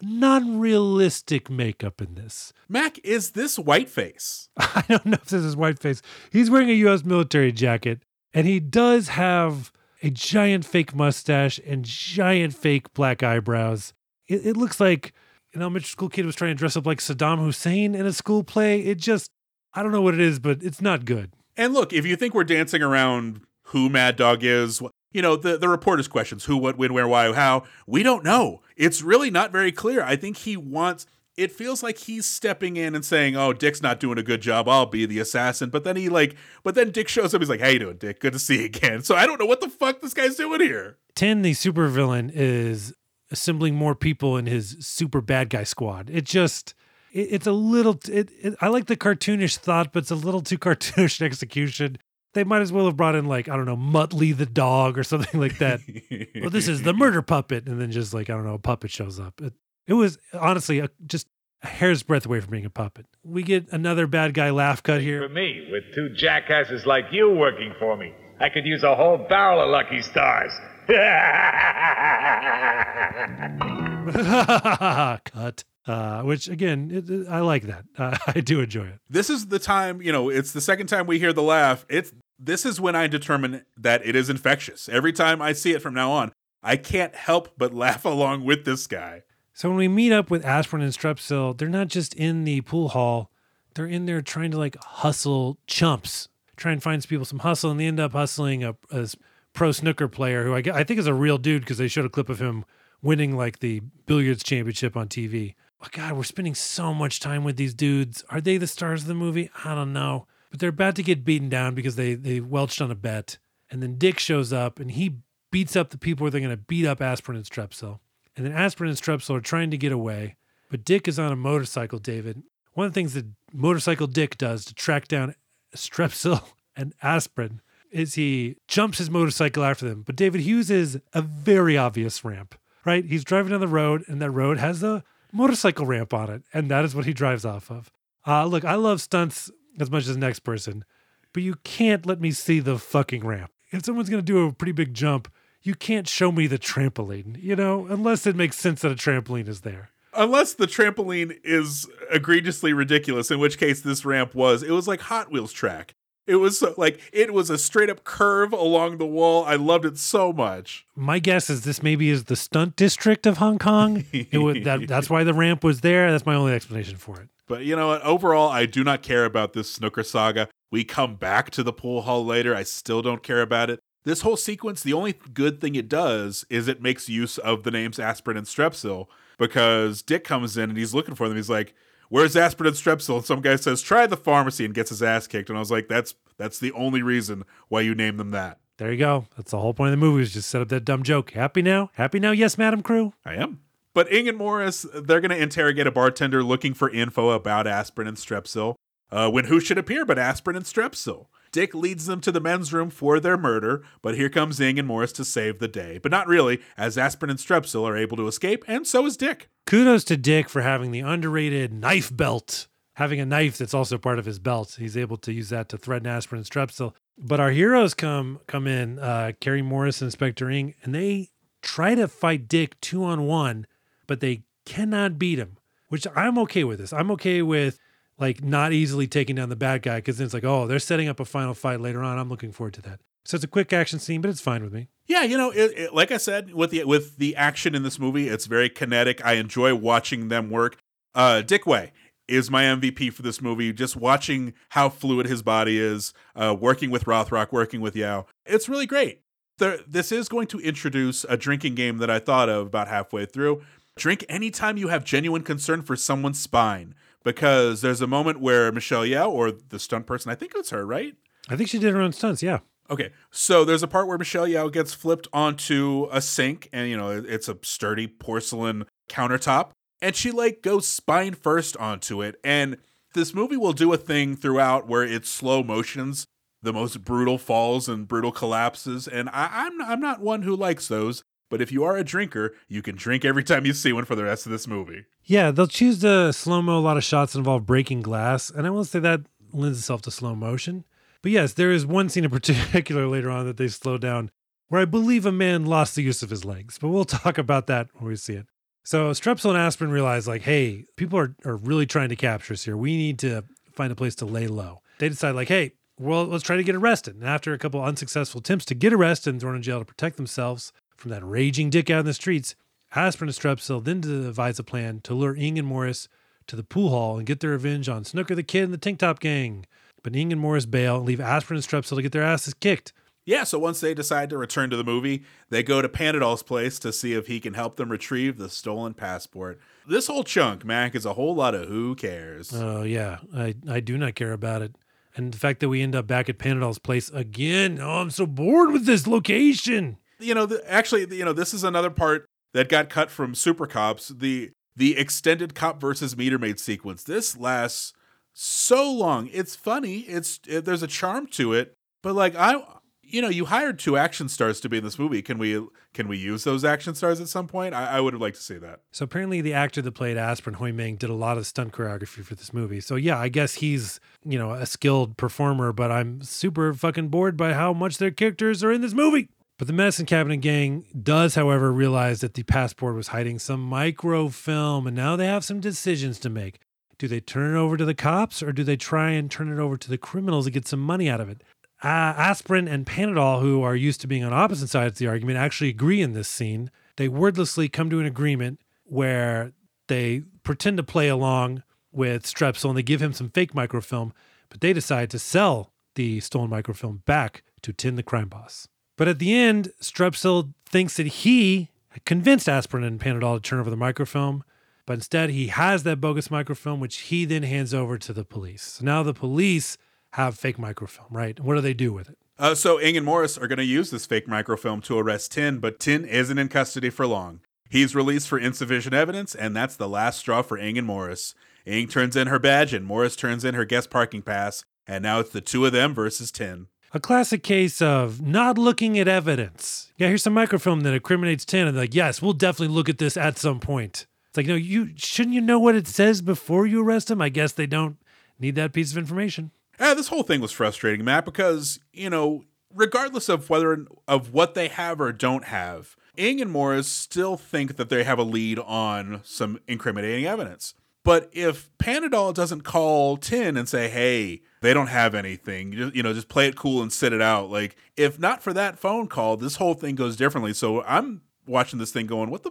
non-realistic makeup in this. Mac, is this whiteface? I don't know if this is whiteface. He's wearing a U.S. military jacket, and he does have a giant fake mustache and giant fake black eyebrows. It looks like an elementary school kid was trying to dress up like Saddam Hussein in a school play. It just, I don't know what it is, but it's not good. And look, if you think we're dancing around who Mad Dog is, you know, the reporter's questions, who, what, when, where, why, how, we don't know. It's really not very clear. I think it feels like he's stepping in and saying, oh, Dick's not doing a good job, I'll be the assassin. But then then Dick shows up. He's like, how you doing, Dick? Good to see you again. So I don't know what the fuck this guy's doing here. Tin, the supervillain, is assembling more people in his super bad guy squad. I like the cartoonish thought, but it's a little too cartoonish in execution. They might as well have brought in, like, I don't know, Muttley the dog or something like that. Well, this is the murder puppet. And then just, like, I don't know, a puppet shows up. It was honestly just a hair's breadth away from being a puppet. We get another bad guy laugh cut here. For me, with two jackasses like you working for me, I could use a whole barrel of Lucky Stars. Cut. Which, again, I like that. I do enjoy it. This is the time, you know, it's the second time we hear the laugh. This is when I determine that it is infectious. Every time I see it from now on, I can't help but laugh along with this guy. So when we meet up with aspirin and Strepsil, they're not just in the pool hall. They're in there trying to, like, hustle chumps, try and find people some hustle, and they end up hustling a pro snooker player who I think is a real dude, because they showed a clip of him winning, like, the billiards championship on TV. Oh, God, we're spending so much time with these dudes. Are they the stars of the movie? I don't know. But they're about to get beaten down because they welched on a bet. And then Dick shows up, and he beats up the people where they're going to beat up aspirin and Strepsil. And then aspirin and Strepsil are trying to get away, but Dick is on a motorcycle, David. One of the things that motorcycle Dick does to track down Strepsil and aspirin is he jumps his motorcycle after them. But David, he uses a very obvious ramp, right? He's driving down the road, and that road has a motorcycle ramp on it, and that is what he drives off of. Look, I love stunts as much as the next person, but you can't let me see the fucking ramp. If someone's going to do a pretty big jump, you can't show me the trampoline, you know, unless it makes sense that a trampoline is there. Unless the trampoline is egregiously ridiculous, in which case this ramp was like Hot Wheels track. It was a straight up curve along the wall. I loved it so much. My guess is this maybe is the stunt district of Hong Kong. That's why the ramp was there. That's my only explanation for it. But you know what? Overall, I do not care about this snooker saga. We come back to the pool hall later. I still don't care about it. This whole sequence, the only good thing it does is it makes use of the names aspirin and Strepsil, because Dick comes in and he's looking for them. He's like, where's aspirin and Strepsil? And some guy says, try the pharmacy, and gets his ass kicked. And I was like, that's the only reason why you named them that. There you go. That's the whole point of the movie, is just set up that dumb joke. Happy now? Happy now, yes, Madam Crew? I am. But Ng and Morris, they're going to interrogate a bartender looking for info about aspirin and Strepsil. when who should appear but Aspirin and Strepsil. Dick leads them to the men's room for their murder, but here comes Ying and Morris to save the day. But not really, as Aspirin and Strepsil are able to escape, and so is Dick. Kudos to Dick for having the underrated knife belt. Having a knife that's also part of his belt. He's able to use that to threaten Aspirin and Strepsil. But our heroes come in, Carrie Morris and Inspector Ying, and they try to fight Dick 2-on-1, but they cannot beat him, which I'm okay with this. I'm okay with like not easily taking down the bad guy, because then it's like, oh, they're setting up a final fight later on. I'm looking forward to that. So it's a quick action scene, but it's fine with me. Yeah, you know, it, like I said, with the action in this movie, it's very kinetic. I enjoy watching them work. Dick Wei is my MVP for this movie. Just watching how fluid his body is, working with Rothrock, working with Yao. It's really great. This is going to introduce a drinking game that I thought of about halfway through. Drink anytime you have genuine concern for someone's spine, because there's a moment where Michelle Yeoh, or the stunt person, I think it's her, right? I think she did her own stunts, yeah. Okay, so there's a part where Michelle Yeoh gets flipped onto a sink, and, you know, it's a sturdy porcelain countertop, and she, like, goes spine first onto it, and this movie will do a thing throughout where it's slow motions, the most brutal falls and brutal collapses, and I'm not one who likes those. But if you are a drinker, you can drink every time you see one for the rest of this movie. Yeah, they'll choose the slow-mo. A lot of shots involve breaking glass. And I will say that lends itself to slow motion. But yes, there is one scene in particular later on that they slow down where I believe a man lost the use of his legs. But we'll talk about that when we see it. So Strepsil and Aspirin realize, like, hey, people are really trying to capture us here. We need to find a place to lay low. They decide, like, hey, well, let's try to get arrested. And after a couple unsuccessful attempts to get arrested and thrown in jail to protect themselves from that raging Dick out in the streets, Aspirin and Strepsil then devise a plan to lure Ying and Morris to the pool hall and get their revenge on Snooker the Kid and the Tank Top Gang. But Ying and Morris bail and leave Aspirin and Strepsil to get their asses kicked. Yeah, so once they decide to return to the movie, they go to Panadol's place to see if he can help them retrieve the stolen passport. This whole chunk, Mac, is a whole lot of who cares. Oh, yeah. I do not care about it. And the fact that we end up back at Panadol's place again. Oh, I'm so bored with this location. You know, this is another part that got cut from Super Cops, the extended Cop versus Meter Maid sequence. This lasts so long. It's funny. There's a charm to it. But like you hired two action stars to be in this movie. Can we use those action stars at some point? I would have liked to see that. So apparently the actor that played Aspirin, Hoi Mang, did a lot of stunt choreography for this movie. So yeah, I guess he's, you know, a skilled performer, but I'm super fucking bored by how much their characters are in this movie. But the Medicine Cabinet Gang does, however, realize that the passport was hiding some microfilm, and now they have some decisions to make. Do they turn it over to the cops, or do they try and turn it over to the criminals to get some money out of it? Aspirin and Panadol, who are used to being on opposite sides of the argument, actually agree in this scene. They wordlessly come to an agreement where they pretend to play along with Strepsil, and they give him some fake microfilm, but they decide to sell the stolen microfilm back to Tien the crime boss. But at the end, Strepsil thinks that he convinced Aspirin and Panadol to turn over the microfilm, but instead he has that bogus microfilm, which he then hands over to the police. So now the police have fake microfilm, right? What do they do with it? So Ying and Morris are going to use this fake microfilm to arrest Tien, but Tien isn't in custody for long. He's released for insufficient evidence, and that's the last straw for Ying and Morris. Ying turns in her badge, and Morris turns in her guest parking pass, and now it's the two of them versus Tien. A classic case of not looking at evidence. Yeah, here's some microfilm that incriminates Tien, and they're like, yes, we'll definitely look at this at some point. It's like, no, shouldn't you know what it says before you arrest him? I guess they don't need that piece of information. Yeah, this whole thing was frustrating, Matt, because, you know, regardless of what they have or don't have, Ying and Morris still think that they have a lead on some incriminating evidence. But if Panadol doesn't call Tien and say, hey, they don't have anything, just play it cool and sit it out. Like, if not for that phone call, this whole thing goes differently. So I'm watching this thing going, what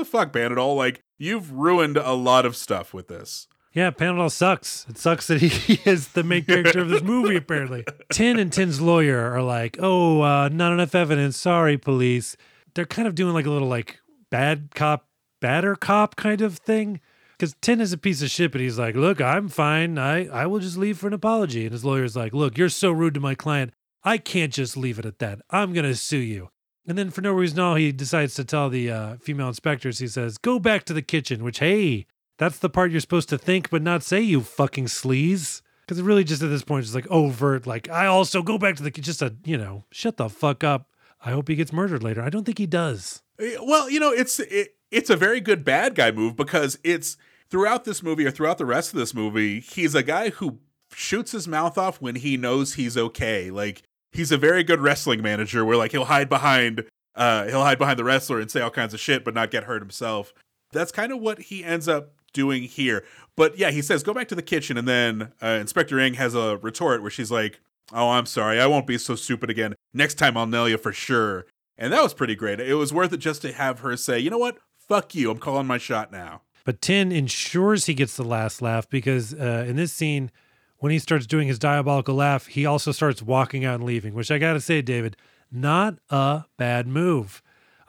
the fuck, Panadol? Like, you've ruined a lot of stuff with this. Yeah, Panadol sucks. It sucks that he is the main character of this movie, apparently. Tien and Tin's lawyer are like, oh, not enough evidence. Sorry, police. They're kind of doing like a little like bad cop, badder cop kind of thing. Because Tien is a piece of shit, but he's like, look, I'm fine. I will just leave for an apology. And his lawyer's like, look, you're so rude to my client. I can't just leave it at that. I'm going to sue you. And then for no reason at all, he decides to tell the female inspectors, he says, go back to the kitchen, which, hey, that's the part you're supposed to think but not say, you fucking sleaze. Because it really just at this point is like overt, like, I also go back to the, just a, you know, shut the fuck up. I hope he gets murdered later. I don't think he does. Well, you know, it's a very good bad guy move, because it's throughout this movie, or throughout the rest of this movie, he's a guy who shoots his mouth off when he knows he's okay. Like, he's a very good wrestling manager where, like, he'll hide behind the wrestler and say all kinds of shit, but not get hurt himself. That's kind of what he ends up doing here. But yeah, he says, go back to the kitchen. And then Inspector Ng has a retort where she's like, oh, I'm sorry. I won't be so stupid again. Next time I'll nail you for sure. And that was pretty great. It was worth it just to have her say, you know what? Fuck you. I'm calling my shot now. But Tien ensures he gets the last laugh, because in this scene, when he starts doing his diabolical laugh, he also starts walking out and leaving, which I got to say, David, not a bad move.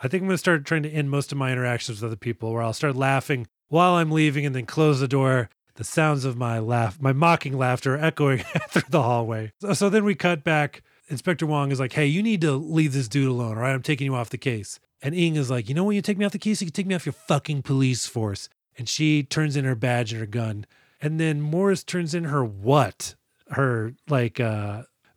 I think I'm going to start trying to end most of my interactions with other people where I'll start laughing while I'm leaving and then close the door. The sounds of my laugh, my mocking laughter echoing through the hallway. So then we cut back. Inspector Wong is like, hey, you need to leave this dude alone, all right? I'm taking you off the case. And Ng is like, you know when you take me off the case, you can take me off your fucking police force. And she turns in her badge and her gun. And then Morris turns in her what? Her, like,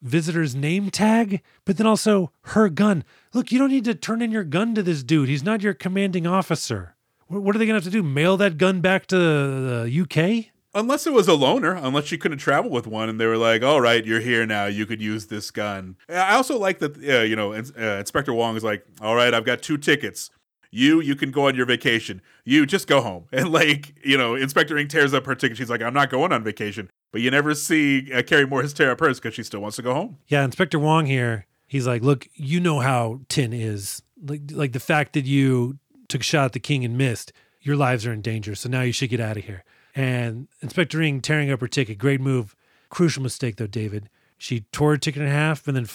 visitor's name tag, but then also her gun. Look, you don't need to turn in your gun to this dude. He's not your commanding officer. What are they going to have to do? Mail that gun back to the UK? Unless it was a loaner, unless she couldn't travel with one, and they were like, all right, you're here now, you could use this gun. I also like that, Inspector Wong is like, all right, I've got 2 tickets. You can go on your vacation. You just go home. And like, you know, Inspector Ng tears up her ticket. She's like, I'm not going on vacation. But you never see Carrie Morris tear up hers because she still wants to go home. Yeah, Inspector Wong here, he's like, look, you know how Tien is. Like the fact that you took a shot at the king and missed, your lives are in danger. So now you should get out of here. And Inspector Ng tearing up her ticket, great move. Crucial mistake though, David. She tore her ticket in half and then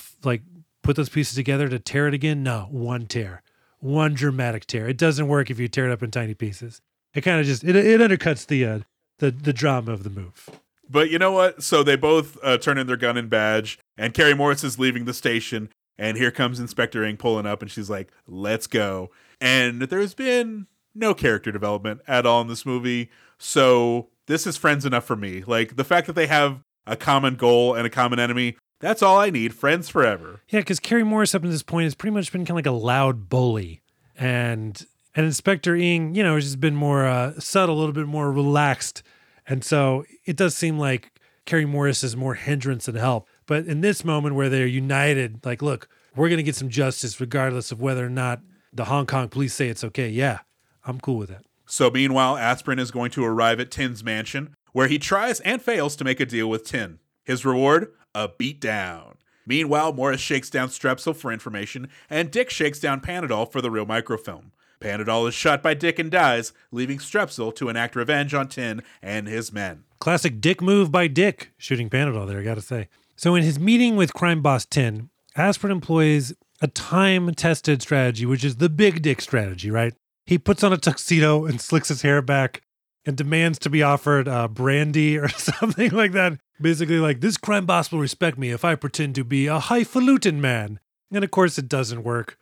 put those pieces together to tear it again. No, one tear. One dramatic tear. It doesn't work if you tear it up in tiny pieces. It kind of just, it undercuts the drama of the move. But you know what? So they both turn in their gun and badge, and Carrie Morris is leaving the station, and here comes Inspector Ng pulling up, and she's like, let's go. And there's been no character development at all in this movie, so this is friends enough for me. Like, the fact that they have a common goal and a common enemy, that's all I need. Friends forever. Yeah, because Carrie Morris up to this point has pretty much been kind of like a loud bully. And Inspector Ng, you know, has just been more subtle, a little bit more relaxed. And so it does seem like Carrie Morris is more hindrance than help. But in this moment where they're united, like, look, we're going to get some justice regardless of whether or not the Hong Kong police say it's okay. Yeah, I'm cool with that. So meanwhile, Aspirin is going to arrive at Tin's mansion, where he tries and fails to make a deal with Tien. His reward? A beatdown. Meanwhile, Morris shakes down Strepsil for information, and Dick shakes down Panadol for the real microfilm. Panadol is shot by Dick and dies, leaving Strepsil to enact revenge on Tien and his men. Classic Dick move by Dick, shooting Panadol there, I gotta say. So in his meeting with crime boss Tien, Aspirin employs a time-tested strategy, which is the big dick strategy, right? He puts on a tuxedo and slicks his hair back and demands to be offered brandy or something like that. Basically like, this crime boss will respect me if I pretend to be a highfalutin man. And of course it doesn't work.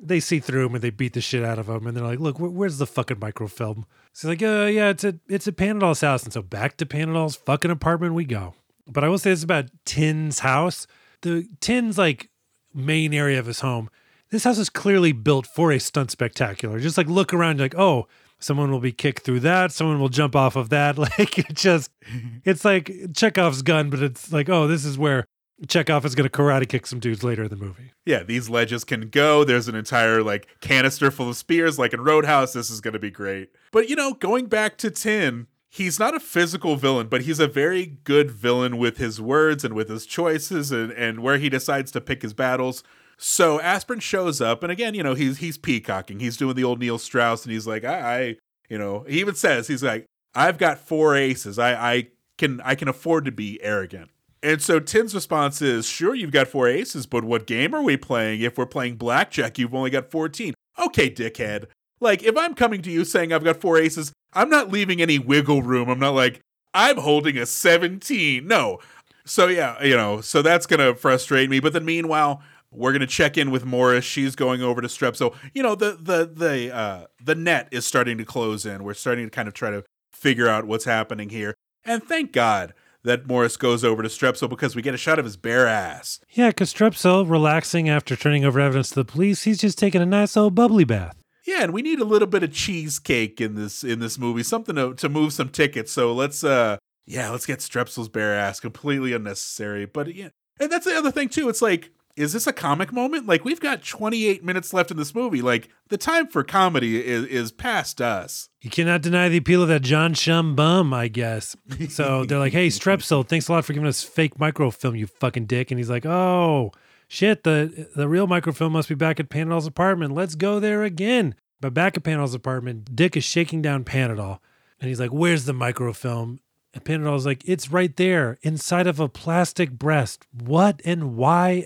They see through him and they beat the shit out of him. And they're like, look, where's the fucking microfilm? So he's like, yeah, it's at Panadol's house. And so back to Panadol's fucking apartment we go. But I will say this about Tin's house. The Tin's like main area of his home. This house is clearly built for a stunt spectacular. Just like look around like, oh, someone will be kicked through that. Someone will jump off of that. Like it's like Chekhov's gun, but it's like, oh, this is where Chekhov is going to karate kick some dudes later in the movie. Yeah, these ledges can go. There's an entire like canister full of spears, like in Roadhouse. This is going to be great. But you know, going back to Tien, he's not a physical villain, but he's a very good villain with his words and with his choices and where he decides to pick his battles. So Aspirin shows up, and again, you know, he's peacocking. He's doing the old Neil Strauss, and he's like, I you know, he even says, he's like, I've got 4 aces. I can afford to be arrogant. And so Tin's response is, sure, you've got 4 aces, but what game are we playing? If we're playing blackjack, you've only got 14. Okay, dickhead. Like, if I'm coming to you saying I've got 4 aces, I'm not leaving any wiggle room. I'm not like, I'm holding a 17. No. So, yeah, you know, so that's going to frustrate me. But then meanwhile, we're going to check in with Morris. She's going over to Strep. So, you know, the net is starting to close in. We're starting to kind of try to figure out what's happening here. And thank God that Morris goes over to Strepsil because we get a shot of his bare ass. Yeah, because Strepsil, relaxing after turning over evidence to the police, he's just taking a nice old bubbly bath. Yeah, and we need a little bit of cheesecake in this movie, something to move some tickets. So let's get Strepsil's bare ass. Completely unnecessary, but yeah. And that's the other thing too. It's like, is this a comic moment? Like, we've got 28 minutes left in this movie. Like, the time for comedy is past us. You cannot deny the appeal of that John Shum bum, I guess. So they're like, hey, Strepsil, thanks a lot for giving us fake microfilm, you fucking dick. And he's like, oh, shit, the real microfilm must be back at Panadol's apartment. Let's go there again. But back at Panadol's apartment, Dick is shaking down Panadol. And he's like, where's the microfilm? And Panadol's like, it's right there, inside of a plastic breast. What and why,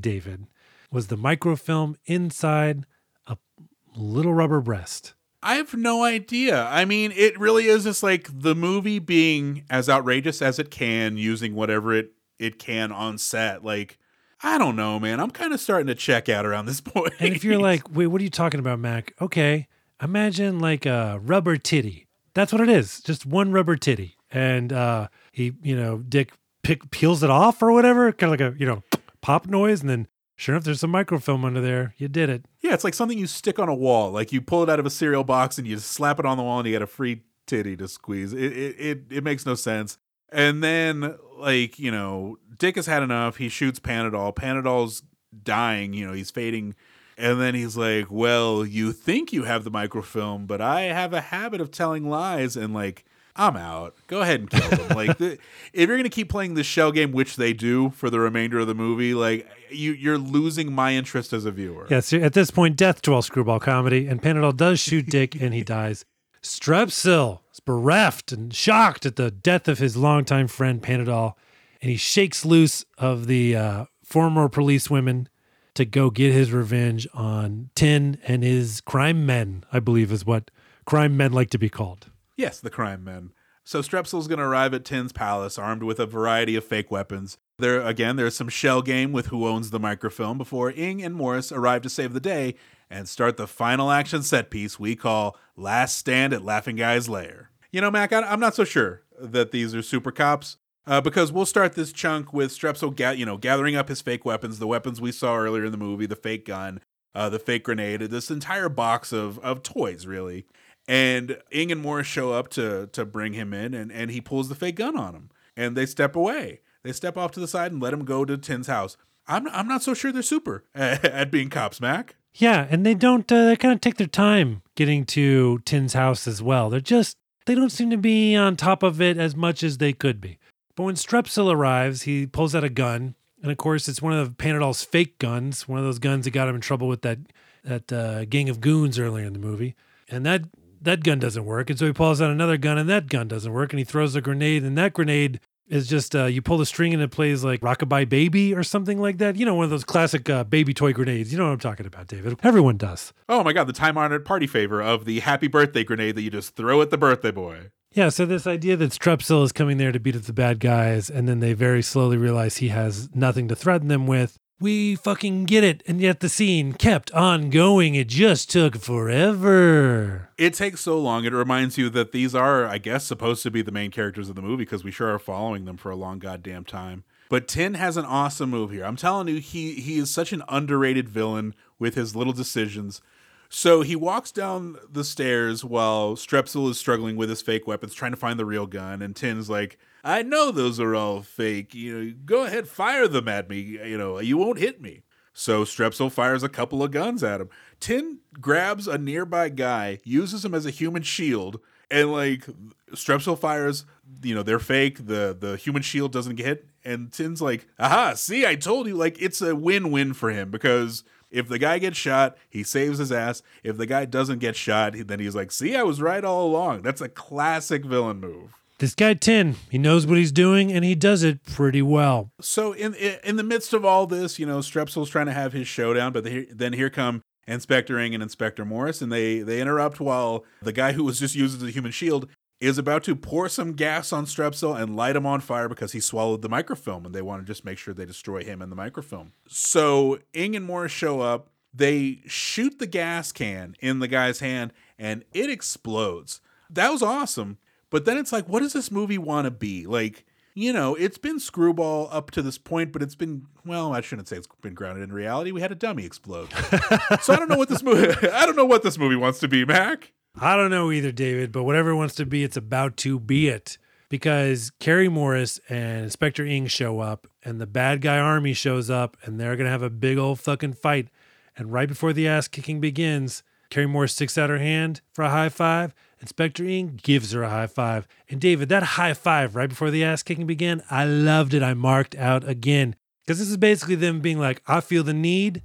David, was the microfilm inside a little rubber breast? I have no idea. I mean, it really is just like the movie being as outrageous as it can, using whatever it can on set. Like, I don't know, man. I'm kind of starting to check out around this point. And if you're like, wait, what are you talking about, Mac? Okay, imagine like a rubber titty. That's what it is. Just one rubber titty. And Dick peels it off or whatever. Kind of like a, pop noise. And then sure enough, there's some microfilm under there. You did it. Yeah, it's like something you stick on a wall. Like you pull it out of a cereal box and you slap it on the wall and you get a free titty to squeeze. It makes no sense. And then, Dick has had enough. He shoots Panadol. Panadol's dying. He's fading. And then he's like, well, you think you have the microfilm, but I have a habit of telling lies. And I'm out. Go ahead and kill them. If you're going to keep playing this shell game, which they do for the remainder of the movie, you're losing my interest as a viewer. Yes. At this point, death to all screwball comedy. And Panadol does shoot Dick and he dies. Strepsil is bereft and shocked at the death of his longtime friend Panadol. And he shakes loose of the former police women to go get his revenge on Tin and his crime men, I believe is what crime men like to be called. Yes, the crime men. So Strepsil's going to arrive at Tin's palace armed with a variety of fake weapons. There's some shell game with who owns the microfilm before Ng and Morris arrive to save the day and start the final action set piece we call Last Stand at Laughing Guy's Lair. Mac, I'm not so sure that these are super cops. Because we'll start this chunk with Strepsil gathering up his fake weapons, the weapons we saw earlier in the movie, the fake gun, the fake grenade, this entire box of toys, really. And Ng and Morris show up to bring him in, and he pulls the fake gun on him. And they step away. They step off to the side and let him go to Tin's house. I'm not so sure they're super at being cops, Mac. Yeah, and they don't, they kind of take their time getting to Tin's house as well. They don't seem to be on top of it as much as they could be. But when Strepsil arrives, he pulls out a gun. And of course, it's one of Panadol's fake guns, one of those guns that got him in trouble with that gang of goons earlier in the movie. And that gun doesn't work. And so he pulls out another gun, and that gun doesn't work. And he throws a grenade, and that grenade is just, you pull the string and it plays like Rockabye Baby or something like that. One of those classic baby toy grenades. You know what I'm talking about, David. Everyone does. Oh my God, the time-honored party favor of the happy birthday grenade that you just throw at the birthday boy. Yeah, so this idea that Strepsil is coming there to beat up the bad guys, and then they very slowly realize he has nothing to threaten them with. We fucking get it. And yet the scene kept on going. It just took forever. It takes so long. It reminds you that these are, I guess, supposed to be the main characters of the movie because we sure are following them for a long goddamn time. But Tin has an awesome move here. I'm telling you, he is such an underrated villain with his little decisions. So he walks down the stairs while Strepsil is struggling with his fake weapons, trying to find the real gun. And Tin's like, I know those are all fake. Go ahead, fire them at me. You won't hit me. So Strepsil fires a couple of guns at him. Tin grabs a nearby guy, uses him as a human shield. And Strepsil fires, they're fake. The human shield doesn't get hit. And Tin's like, aha, see, I told you. It's a win-win for him because if the guy gets shot, he saves his ass. If the guy doesn't get shot, then he's like, see, I was right all along. That's a classic villain move. This guy, Tin, he knows what he's doing, and he does it pretty well. So in the midst of all this, Strepsil's trying to have his showdown, but then here come Inspector Ng and Inspector Morris, and they interrupt while the guy who was just used as a human shield is about to pour some gas on Strepsil and light him on fire because he swallowed the microfilm, and they want to just make sure they destroy him and the microfilm. So Ng and Morris show up. They shoot the gas can in the guy's hand, and it explodes. That was awesome. But then it's like, what does this movie want to be? Like, you know, it's been screwball up to this point, but it's been, well, I shouldn't say it's been grounded in reality. We had a dummy explode. So I don't know what this movie wants to be, Mac. I don't know either, David, but whatever it wants to be, it's about to be it. Because Carrie Morris and Inspector Ng show up, and the bad guy army shows up, and they're going to have a big old fucking fight. And right before the ass kicking begins, Carrie Morris sticks out her hand for a high five. Inspector Ng gives her a high five. And David, that high five right before the ass kicking began, I loved it. I marked out again. Because this is basically them being like, I feel the need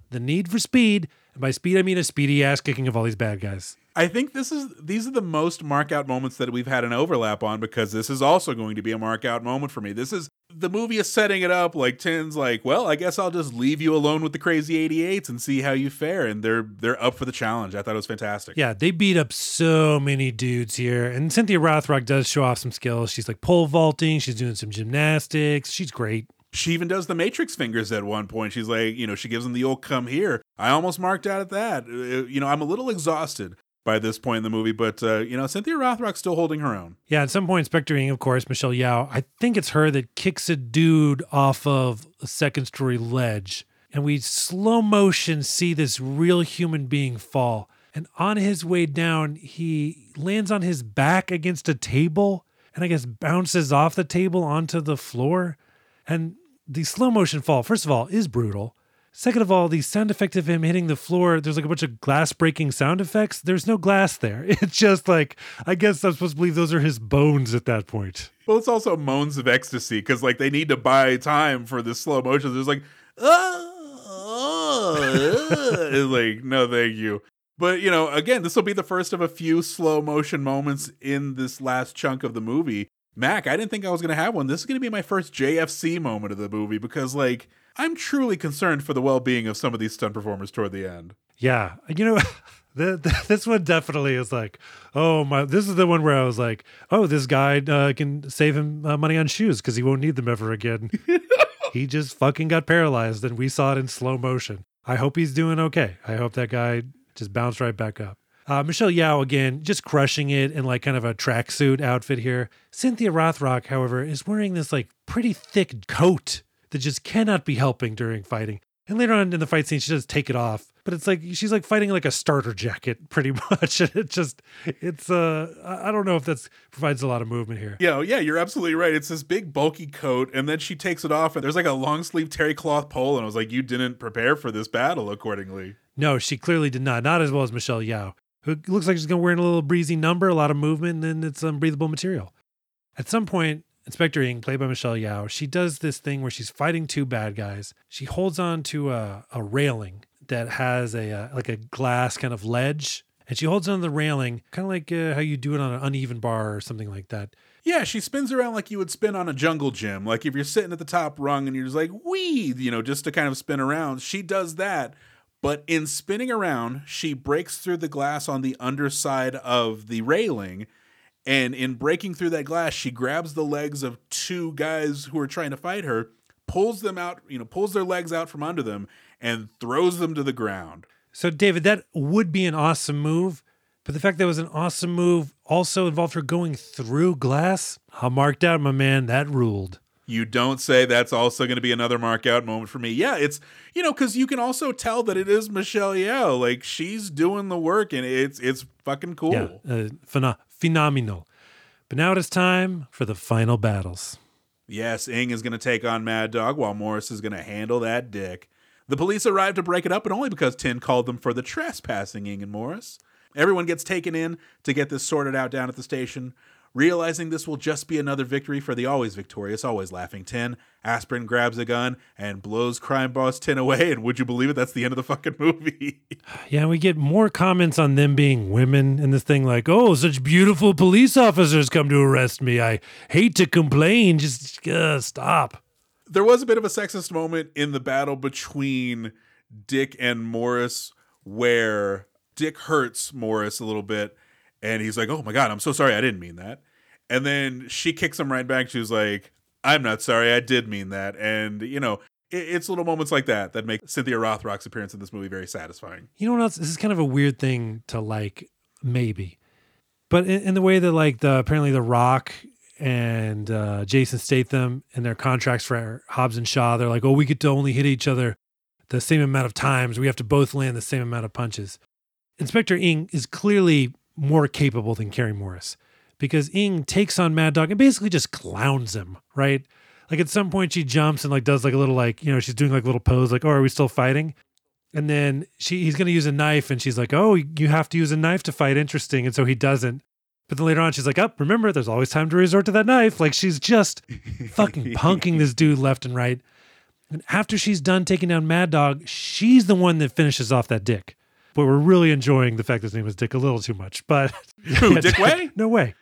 for speed. And by speed, I mean a speedy ass kicking of all these bad guys. I think these are the most mark-out moments that we've had an overlap on, because this is also going to be a mark-out moment for me. The movie is setting it up like Tin's like, well, I guess I'll just leave you alone with the crazy 88s and see how you fare. And they're up for the challenge. I thought it was fantastic. Yeah, they beat up so many dudes here. And Cynthia Rothrock does show off some skills. She's like pole vaulting. She's doing some gymnastics. She's great. She even does the Matrix fingers at one point. She's like, you know, she gives them the old come here. I almost marked out at that. You know, I'm a little exhausted by this point in the movie, but you know, Cynthia Rothrock's still holding her own. Yeah, at some point, Inspector Ng, of course, Michelle Yeoh, I think it's her that kicks a dude off of a second-story ledge, and we slow motion see this real human being fall. And on his way down, he lands on his back against a table, and I guess bounces off the table onto the floor. And the slow motion fall, first of all, is brutal. Second of all, the sound effect of him hitting the floor, there's like a bunch of glass breaking sound effects. There's no glass there. It's just like, I guess I'm supposed to believe those are his bones at that point. Well, it's also moans of ecstasy because like they need to buy time for this slow motion. There's like, like, no, thank you. But, you know, again, this will be the first of a few slow motion moments in this last chunk of the movie. Mac, I didn't think I was going to have one. This is going to be my first JFC moment of the movie because like, I'm truly concerned for the well-being of some of these stunt performers toward the end. Yeah. You know, this one definitely is like, oh my, this is the one where I was like, oh, this guy can save him money on shoes because he won't need them ever again. He just fucking got paralyzed and we saw it in slow motion. I hope he's doing okay. I hope that guy just bounced right back up. Michelle Yeoh, again, just crushing it in like kind of a tracksuit outfit here. Cynthia Rothrock, however, is wearing this like pretty thick coat that just cannot be helping during fighting. And later on in the fight scene, she does take it off, but it's like, she's like fighting like a starter jacket pretty much. And it just, it's, I don't know if that provides a lot of movement here. Yeah, you're absolutely right. It's this big bulky coat and then she takes it off and there's like a long sleeve terry cloth pole. And I was like, you didn't prepare for this battle accordingly. No, she clearly did not. Not as well as Michelle Yeoh, who looks like she's going to wear a little breezy number, a lot of movement, and it's breathable material. At some point, Inspector Ng, played by Michelle Yeoh, she does this thing where she's fighting two bad guys. She holds on to a railing that has a glass kind of ledge. And she holds on to the railing, kind of like how you do it on an uneven bar or something like that. Yeah, she spins around like you would spin on a jungle gym. Like if you're sitting at the top rung and you're just like, wee, you know, just to kind of spin around. She does that. But in spinning around, she breaks through the glass on the underside of the railing. And in breaking through that glass, she grabs the legs of two guys who are trying to fight her, pulls them out, you know, pulls their legs out from under them and throws them to the ground. So, David, that would be an awesome move. But the fact that it was an awesome move also involved her going through glass. I marked out, my man. That ruled. You don't say. That's also going to be another mark out moment for me. Yeah, it's, you know, because you can also tell that it is Michelle Yeoh. Like, she's doing the work and it's fucking cool. Yeah, phenomenal. But now it is time for the final battles. Yes, Ng is going to take on Mad Dog while Morris is going to handle that dick. The police arrive to break it up, and only because Tin called them for the trespassing Ng and Morris. Everyone gets taken in to get this sorted out down at the station. Realizing this will just be another victory for the always victorious, always laughing Tin, Aspirin grabs a gun and blows crime boss Tin away. And would you believe it? That's the end of the fucking movie. Yeah, we get more comments on them being women and this thing like, oh, such beautiful police officers come to arrest me. I hate to complain. Just stop. There was a bit of a sexist moment in the battle between Dick and Morris where Dick hurts Morris a little bit. And he's like, oh my God, I'm so sorry. I didn't mean that. And then she kicks him right back. She's like, I'm not sorry. I did mean that. And, you know, it's little moments like that that make Cynthia Rothrock's appearance in this movie very satisfying. You know what else? This is kind of a weird thing to like, maybe. But in the way that, like, apparently The Rock and Jason Statham and their contracts for Hobbs and Shaw, they're like, oh, we get to only hit each other the same amount of times. We have to both land the same amount of punches. Inspector Ng is clearly more capable than Kerry Morris, because Ng takes on Mad Dog and basically just clowns him, right? Like, at some point she jumps and, like, does, like, a little, like, you know, she's doing, like, a little pose, like, oh, are we still fighting? And then he's going to use a knife, and she's like, oh, you have to use a knife to fight. Interesting. And so he doesn't. But then later on, she's like, oh, remember, there's always time to resort to that knife. Like, she's just fucking punking this dude left and right. And after she's done taking down Mad Dog, she's the one that finishes off that Dick. But we're really enjoying the fact that his name is Dick a little too much. But who, Dick Wei? No way.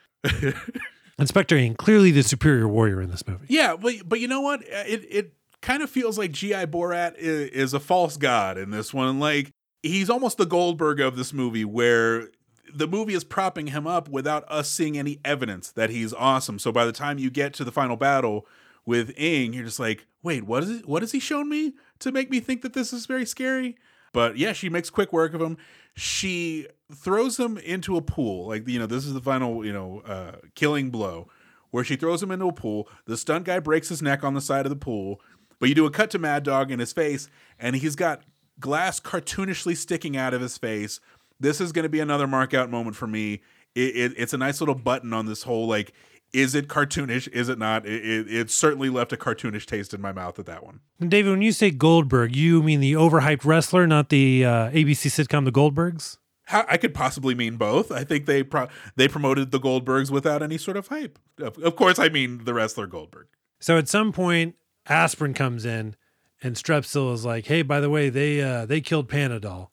Inspector Ng, clearly the superior warrior in this movie. Yeah, but you know what? It kind of feels like G.I. Borat is a false god in this one. Like, he's almost the Goldberg of this movie, where the movie is propping him up without us seeing any evidence that he's awesome. So by the time you get to the final battle with Ng, you're just like, wait, what has he shown me to make me think that this is very scary? But yeah, she makes quick work of him. She throws him into a pool. Like, you know, this is the final, you know, killing blow, where she throws him into a pool. The stunt guy breaks his neck on the side of the pool. But you do a cut to Mad Dog in his face, and he's got glass cartoonishly sticking out of his face. This is going to be another markout moment for me. It's a nice little button on this whole, like, is it cartoonish? Is it not? It certainly left a cartoonish taste in my mouth at that one. And David, when you say Goldberg, you mean the overhyped wrestler, not the ABC sitcom The Goldbergs? I could possibly mean both. I think they promoted The Goldbergs without any sort of hype. Of course, I mean the wrestler Goldberg. So at some point, Aspirin comes in, and Strepsil is like, hey, by the way, they killed Panadol.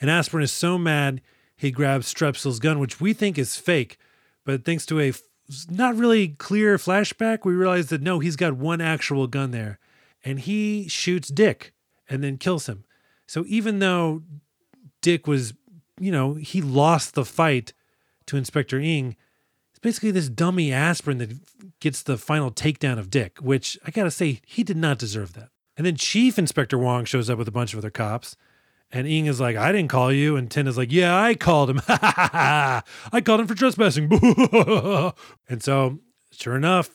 And Aspirin is so mad, he grabs Strepsil's gun, which we think is fake. But thanks to a not really clear flashback, we realize that, no, he's got one actual gun there. And he shoots Dick and then kills him. So even though Dick was, you know, he lost the fight to Inspector Ng, it's basically this dummy Aspirin that gets the final takedown of Dick, which I got to say, he did not deserve that. And then Chief Inspector Wong shows up with a bunch of other cops. And Ng is like, I didn't call you. And Tin is like, yeah, I called him. I called him for trespassing. And so, sure enough,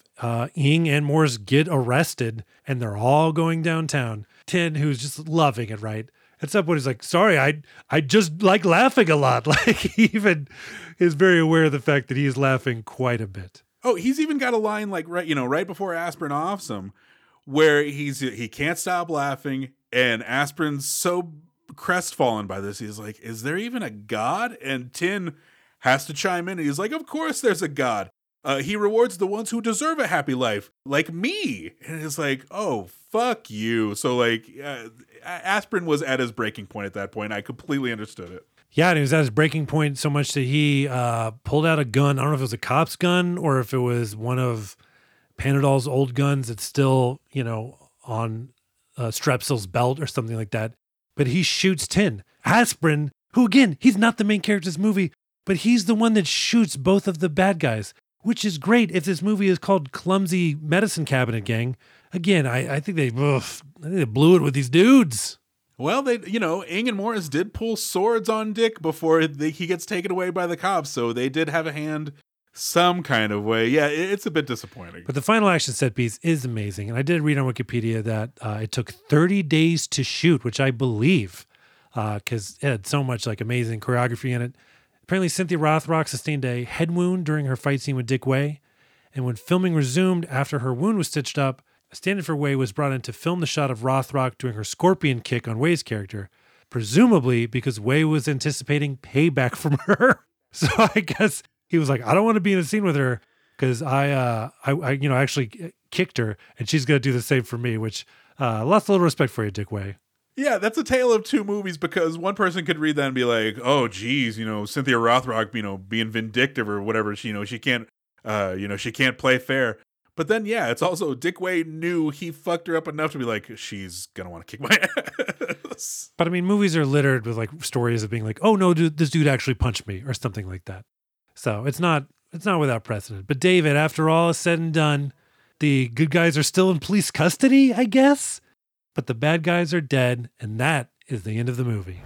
Ng and Morris get arrested, and they're all going downtown. Tin, who's just loving it, right? At some point, he's like, sorry, I just like laughing a lot. Like, he even is very aware of the fact that he's laughing quite a bit. Oh, he's even got a line, like, right, you know, right before Aspirin offs him, where he can't stop laughing, and Aspirin's so crestfallen by this, he's like, is there even a god? And Tin has to chime in, and he's like, of course there's a god. He rewards the ones who deserve a happy life, like me. And it's like, oh, fuck you. So, like, Aspirin was at his breaking point at that point. I completely understood it. Yeah, and he was at his breaking point so much that he pulled out a gun. I don't know if it was a cop's gun or if it was one of Panadol's old guns that's still, you know, on Strepsil's belt or something like that. But he shoots Tin. Aspirin, who, again, he's not the main character of this movie, but he's the one that shoots both of the bad guys, which is great if this movie is called Clumsy Medicine Cabinet Gang. Again, I think they blew it with these dudes. Well, they, you know, Ng and Morris did pull swords on Dick before he gets taken away by the cops, so they did have a hand some kind of way. Yeah, it's a bit disappointing. But the final action set piece is amazing. And I did read on Wikipedia that it took 30 days to shoot, which I believe, because it had so much, like, amazing choreography in it. Apparently, Cynthia Rothrock sustained a head wound during her fight scene with Dick Wei. And when filming resumed after her wound was stitched up, a stand-in for Wei was brought in to film the shot of Rothrock doing her scorpion kick on Wei's character, presumably because Wei was anticipating payback from her. So I guess he was like, I don't want to be in a scene with her because I you know, actually kicked her, and she's going to do the same for me, which lots of little respect for you, Dick Wei. Yeah, that's a tale of two movies, because one person could read that and be like, oh, geez, you know, Cynthia Rothrock, you know, being vindictive or whatever. She, you know, she can't play fair. But then, yeah, it's also Dick Wei knew he fucked her up enough to be like, she's going to want to kick my ass. But I mean, movies are littered with, like, stories of being like, oh, no, dude, this dude actually punched me or something like that. So it's not without precedent. But David, after all is said and done, the good guys are still in police custody, I guess. But the bad guys are dead, and that is the end of the movie.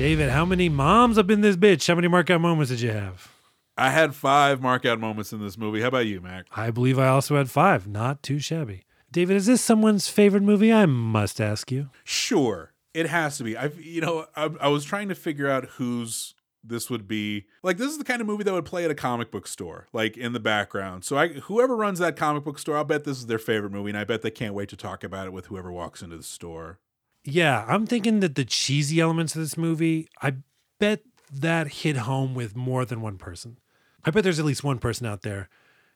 David, how many moms up in this bitch? How many markout moments did you have? I had 5 markout moments in this movie. How about you, Mac? I believe I also had 5. Not too shabby. David, is this someone's favorite movie? I must ask you. Sure. It has to be. I was trying to figure out whose this would be. Like, this is the kind of movie that would play at a comic book store, like in the background. So whoever runs that comic book store, I'll bet this is their favorite movie, and I bet they can't wait to talk about it with whoever walks into the store. Yeah, I'm thinking that the cheesy elements of this movie, I bet that hit home with more than one person. I bet there's at least one person out there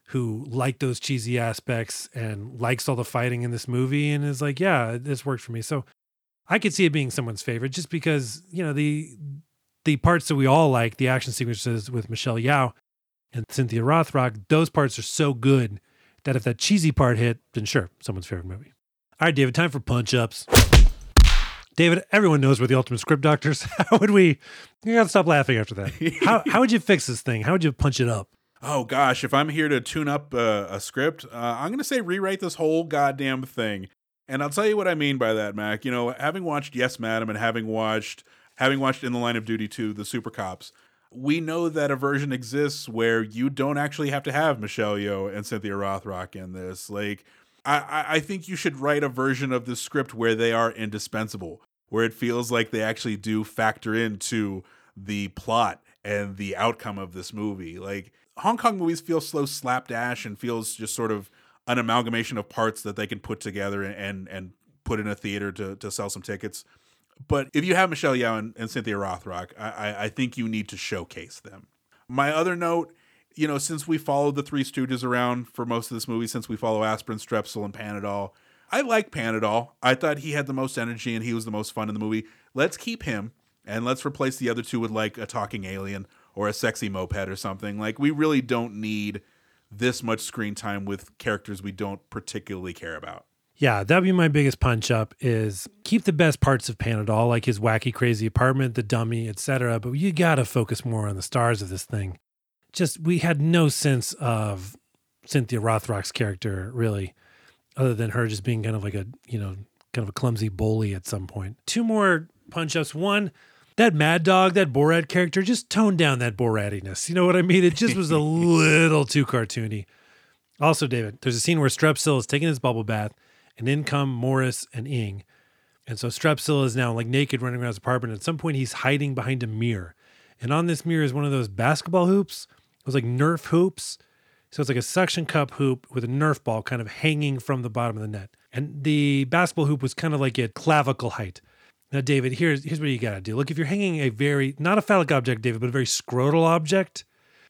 who liked those cheesy aspects and likes all the fighting in this movie and is like, yeah, this worked for me. So I could see it being someone's favorite just because, you know, the parts that we all like, the action sequences with Michelle Yeoh and Cynthia Rothrock, those parts are so good that if that cheesy part hit, then sure, someone's favorite movie. All right, David, time for punch-ups. David, everyone knows we're the ultimate script doctors. How would we... You got to stop laughing after that. How would you fix this thing? How would you punch it up? Oh, gosh, if I'm here to tune up a script, I'm going to say rewrite this whole goddamn thing. And I'll tell you what I mean by that, Mac. You know, having watched Yes, Madam and having watched In the Line of Duty 2, The Super Cops, we know that a version exists where you don't actually have to have Michelle Yeoh and Cynthia Rothrock in this. Like, I think you should write a version of the script where they are indispensable, where it feels like they actually do factor into the plot and the outcome of this movie. Like, Hong Kong movies feel slow slapdash and feels just sort of an amalgamation of parts that they can put together and put in a theater to sell some tickets. But if you have Michelle Yeoh and Cynthia Rothrock, I think you need to showcase them. My other note, you know, since we followed the Three Stooges around for most of this movie, since we follow Aspirin, Strepsil, and Panadol, I like Panadol. I thought he had the most energy and he was the most fun in the movie. Let's keep him and let's replace the other two with like a talking alien or a sexy moped or something. Like, we really don't need this much screen time with characters we don't particularly care about. Yeah, that'd be my biggest punch up is keep the best parts of Panadol, like his wacky, crazy apartment, the dummy, etc. But you got to focus more on the stars of this thing. Just, we had no sense of Cynthia Rothrock's character, really, other than her just being kind of like a, you know, kind of a clumsy bully at some point. 2 more punch ups. 1, that Mad Dog, that Borat character, just tone down that Boratiness. You know what I mean? It just was a little too cartoony. Also, David, there's a scene where Strepsil is taking his bubble bath, and in come Morris and Ying. And so Strepsil is now like naked running around his apartment. At some point, he's hiding behind a mirror. And on this mirror is one of those basketball hoops. It was like Nerf hoops. So it's like a suction cup hoop with a Nerf ball kind of hanging from the bottom of the net. And the basketball hoop was kind of like at clavicle height. Now, David, here's what you got to do. Look, if you're hanging a very, not a phallic object, David, but a very scrotal object,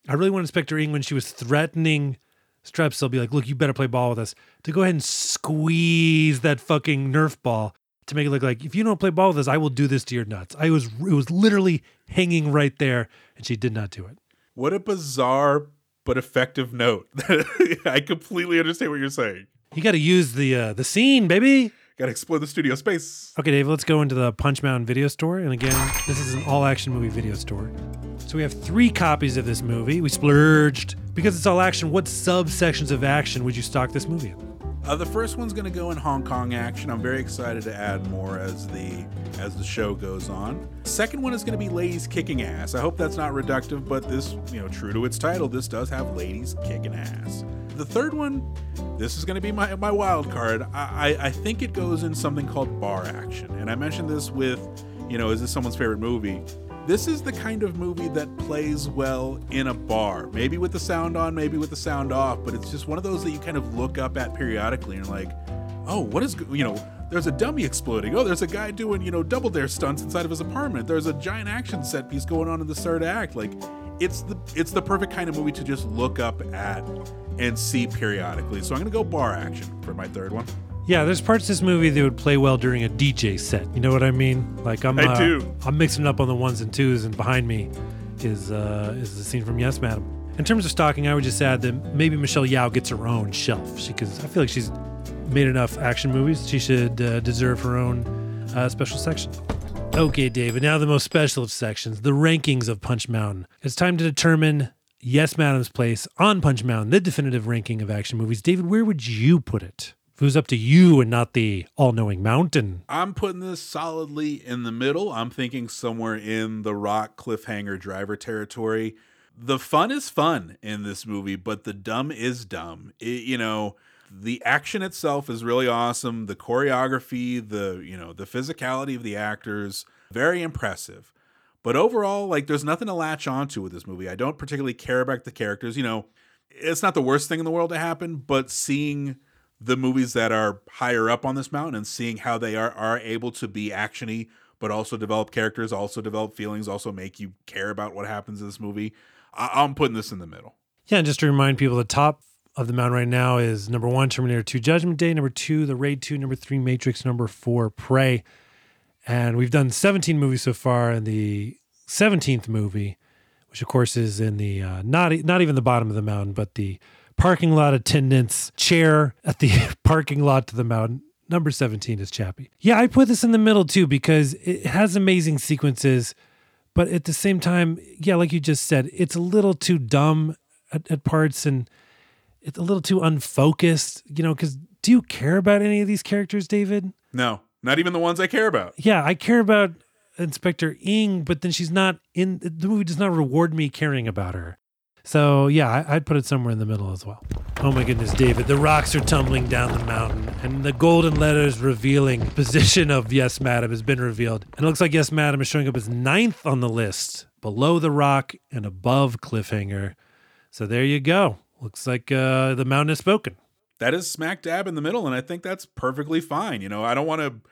I really want Inspector Ying, when she was threatening Strepsil, be like, look, you better play ball with us, to go ahead and squeeze that fucking Nerf ball to make it look like, if you don't play ball with us, I will do this to your nuts. It was literally hanging right there, and she did not do it. What a bizarre but effective note. I completely understand what you're saying. You got to use the scene, baby. Got to explore the studio space. Okay, Dave, let's go into the Punch Mountain video store. And again, this is an all-action movie video store. So we have 3 copies of this movie. We splurged. Because it's all action, what subsections of action would you stock this movie in? The first one's going to go in Hong Kong action. I'm very excited to add more as the show goes on. Second one is going to be ladies kicking ass. I hope that's not reductive, but this, you know, true to its title, this does have ladies kicking ass. The third one, this is going to be my wild card. I think it goes in something called bar action. And I mentioned this with, you know, is this someone's favorite movie? This is the kind of movie that plays well in a bar. Maybe with the sound on, maybe with the sound off, but it's just one of those that you kind of look up at periodically and you're like, oh, what is, you know, there's a dummy exploding. Oh, there's a guy doing, you know, double dare stunts inside of his apartment. There's a giant action set piece going on in the third act. Like, it's the perfect kind of movie to just look up at and see periodically. So I'm going to go bar action for my third one. Yeah, there's parts of this movie that would play well during a DJ set. You know what I mean? Like, I'm mixing up on the ones and twos, and behind me is the scene from Yes, Madam. In terms of stocking, I would just add that maybe Michelle Yeoh gets her own shelf. Because I feel like she's made enough action movies. She should deserve her own special section. Okay, David, now the most special of sections, the rankings of Punch Mountain. It's time to determine Yes, Madam's place on Punch Mountain, the definitive ranking of action movies. David, where would you put it? Food's up to you and not the all-knowing mountain. I'm putting this solidly in the middle. I'm thinking somewhere in the rock cliffhanger driver territory. The fun is fun in this movie, but the dumb is dumb. The action itself is really awesome. The choreography, the physicality of the actors, very impressive. But overall, there's nothing to latch onto with this movie. I don't particularly care about the characters. It's not the worst thing in the world to happen, but seeing the movies that are higher up on this mountain and seeing how they are able to be actiony, but also develop characters, also develop feelings, also make you care about what happens in this movie. I'm putting this in the middle. Yeah, and just to remind people, the top of the mountain right now is number 1, Terminator 2 Judgment Day, number 2, The Raid 2, number 3, Matrix, number 4, Prey. And we've done 17 movies so far, and the 17th movie, which of course is in the, not even the bottom of the mountain, but the parking lot attendant's chair at the parking lot to the mountain. Number 17 is Chappie. Yeah, I put this in the middle too, because it has amazing sequences, but at the same time, yeah, like you just said, it's a little too dumb at parts, and it's a little too unfocused, because do you care about any of these characters, David? No, not even the ones I care about. Yeah, I care about Inspector Ying, but then she's not in, the movie does not reward me caring about her. So yeah, I'd put it somewhere in the middle as well. Oh my goodness, David, the rocks are tumbling down the mountain and the golden letters revealing position of Yes, Madam has been revealed. And it looks like Yes, Madam is showing up as 9th on the list, below the rock and above cliffhanger. So there you go. Looks like the mountain has spoken. That is smack dab in the middle, and I think that's perfectly fine. I don't want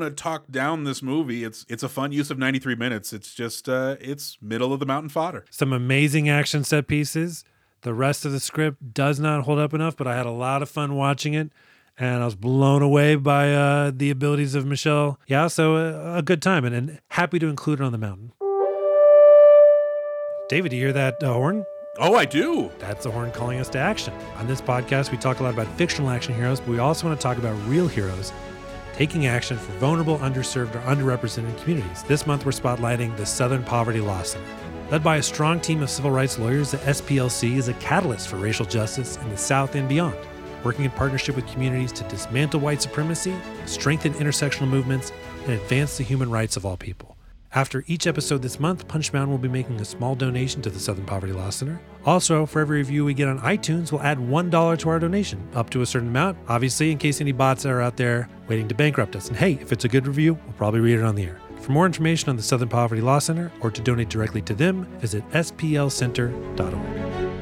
to talk down this movie. It's a fun use of 93 minutes. It's just, it's middle of the mountain fodder. Some amazing action set pieces. The rest of the script does not hold up enough, but I had a lot of fun watching it, and I was blown away by the abilities of Michelle. Yeah, so a good time, and happy to include it on the mountain. David, do you hear that horn? Oh, I do. That's the horn calling us to action. On this podcast, we talk a lot about fictional action heroes, but we also want to talk about real heroes taking action for vulnerable, underserved, or underrepresented communities. This month, we're spotlighting the Southern Poverty Law Center. Led by a strong team of civil rights lawyers, the SPLC is a catalyst for racial justice in the South and beyond, working in partnership with communities to dismantle white supremacy, strengthen intersectional movements, and advance the human rights of all people. After each episode this month, Punch Mountain will be making a small donation to the Southern Poverty Law Center. Also, for every review we get on iTunes, we'll add $1 to our donation, up to a certain amount, obviously, in case any bots are out there waiting to bankrupt us. And hey, if it's a good review, we'll probably read it on the air. For more information on the Southern Poverty Law Center, or to donate directly to them, visit splcenter.org.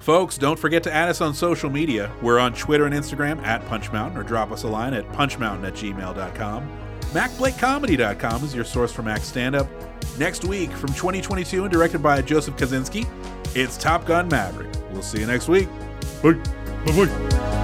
Folks, don't forget to add us on social media. We're on Twitter and Instagram at Punch Mountain, or drop us a line at punchmountain@gmail.com. MacBlakeComedy.com is your source for Mac stand-up. Next week, from 2022 and directed by Joseph Kosinski, it's Top Gun Maverick. We'll see you next week. Bye. Bye-bye.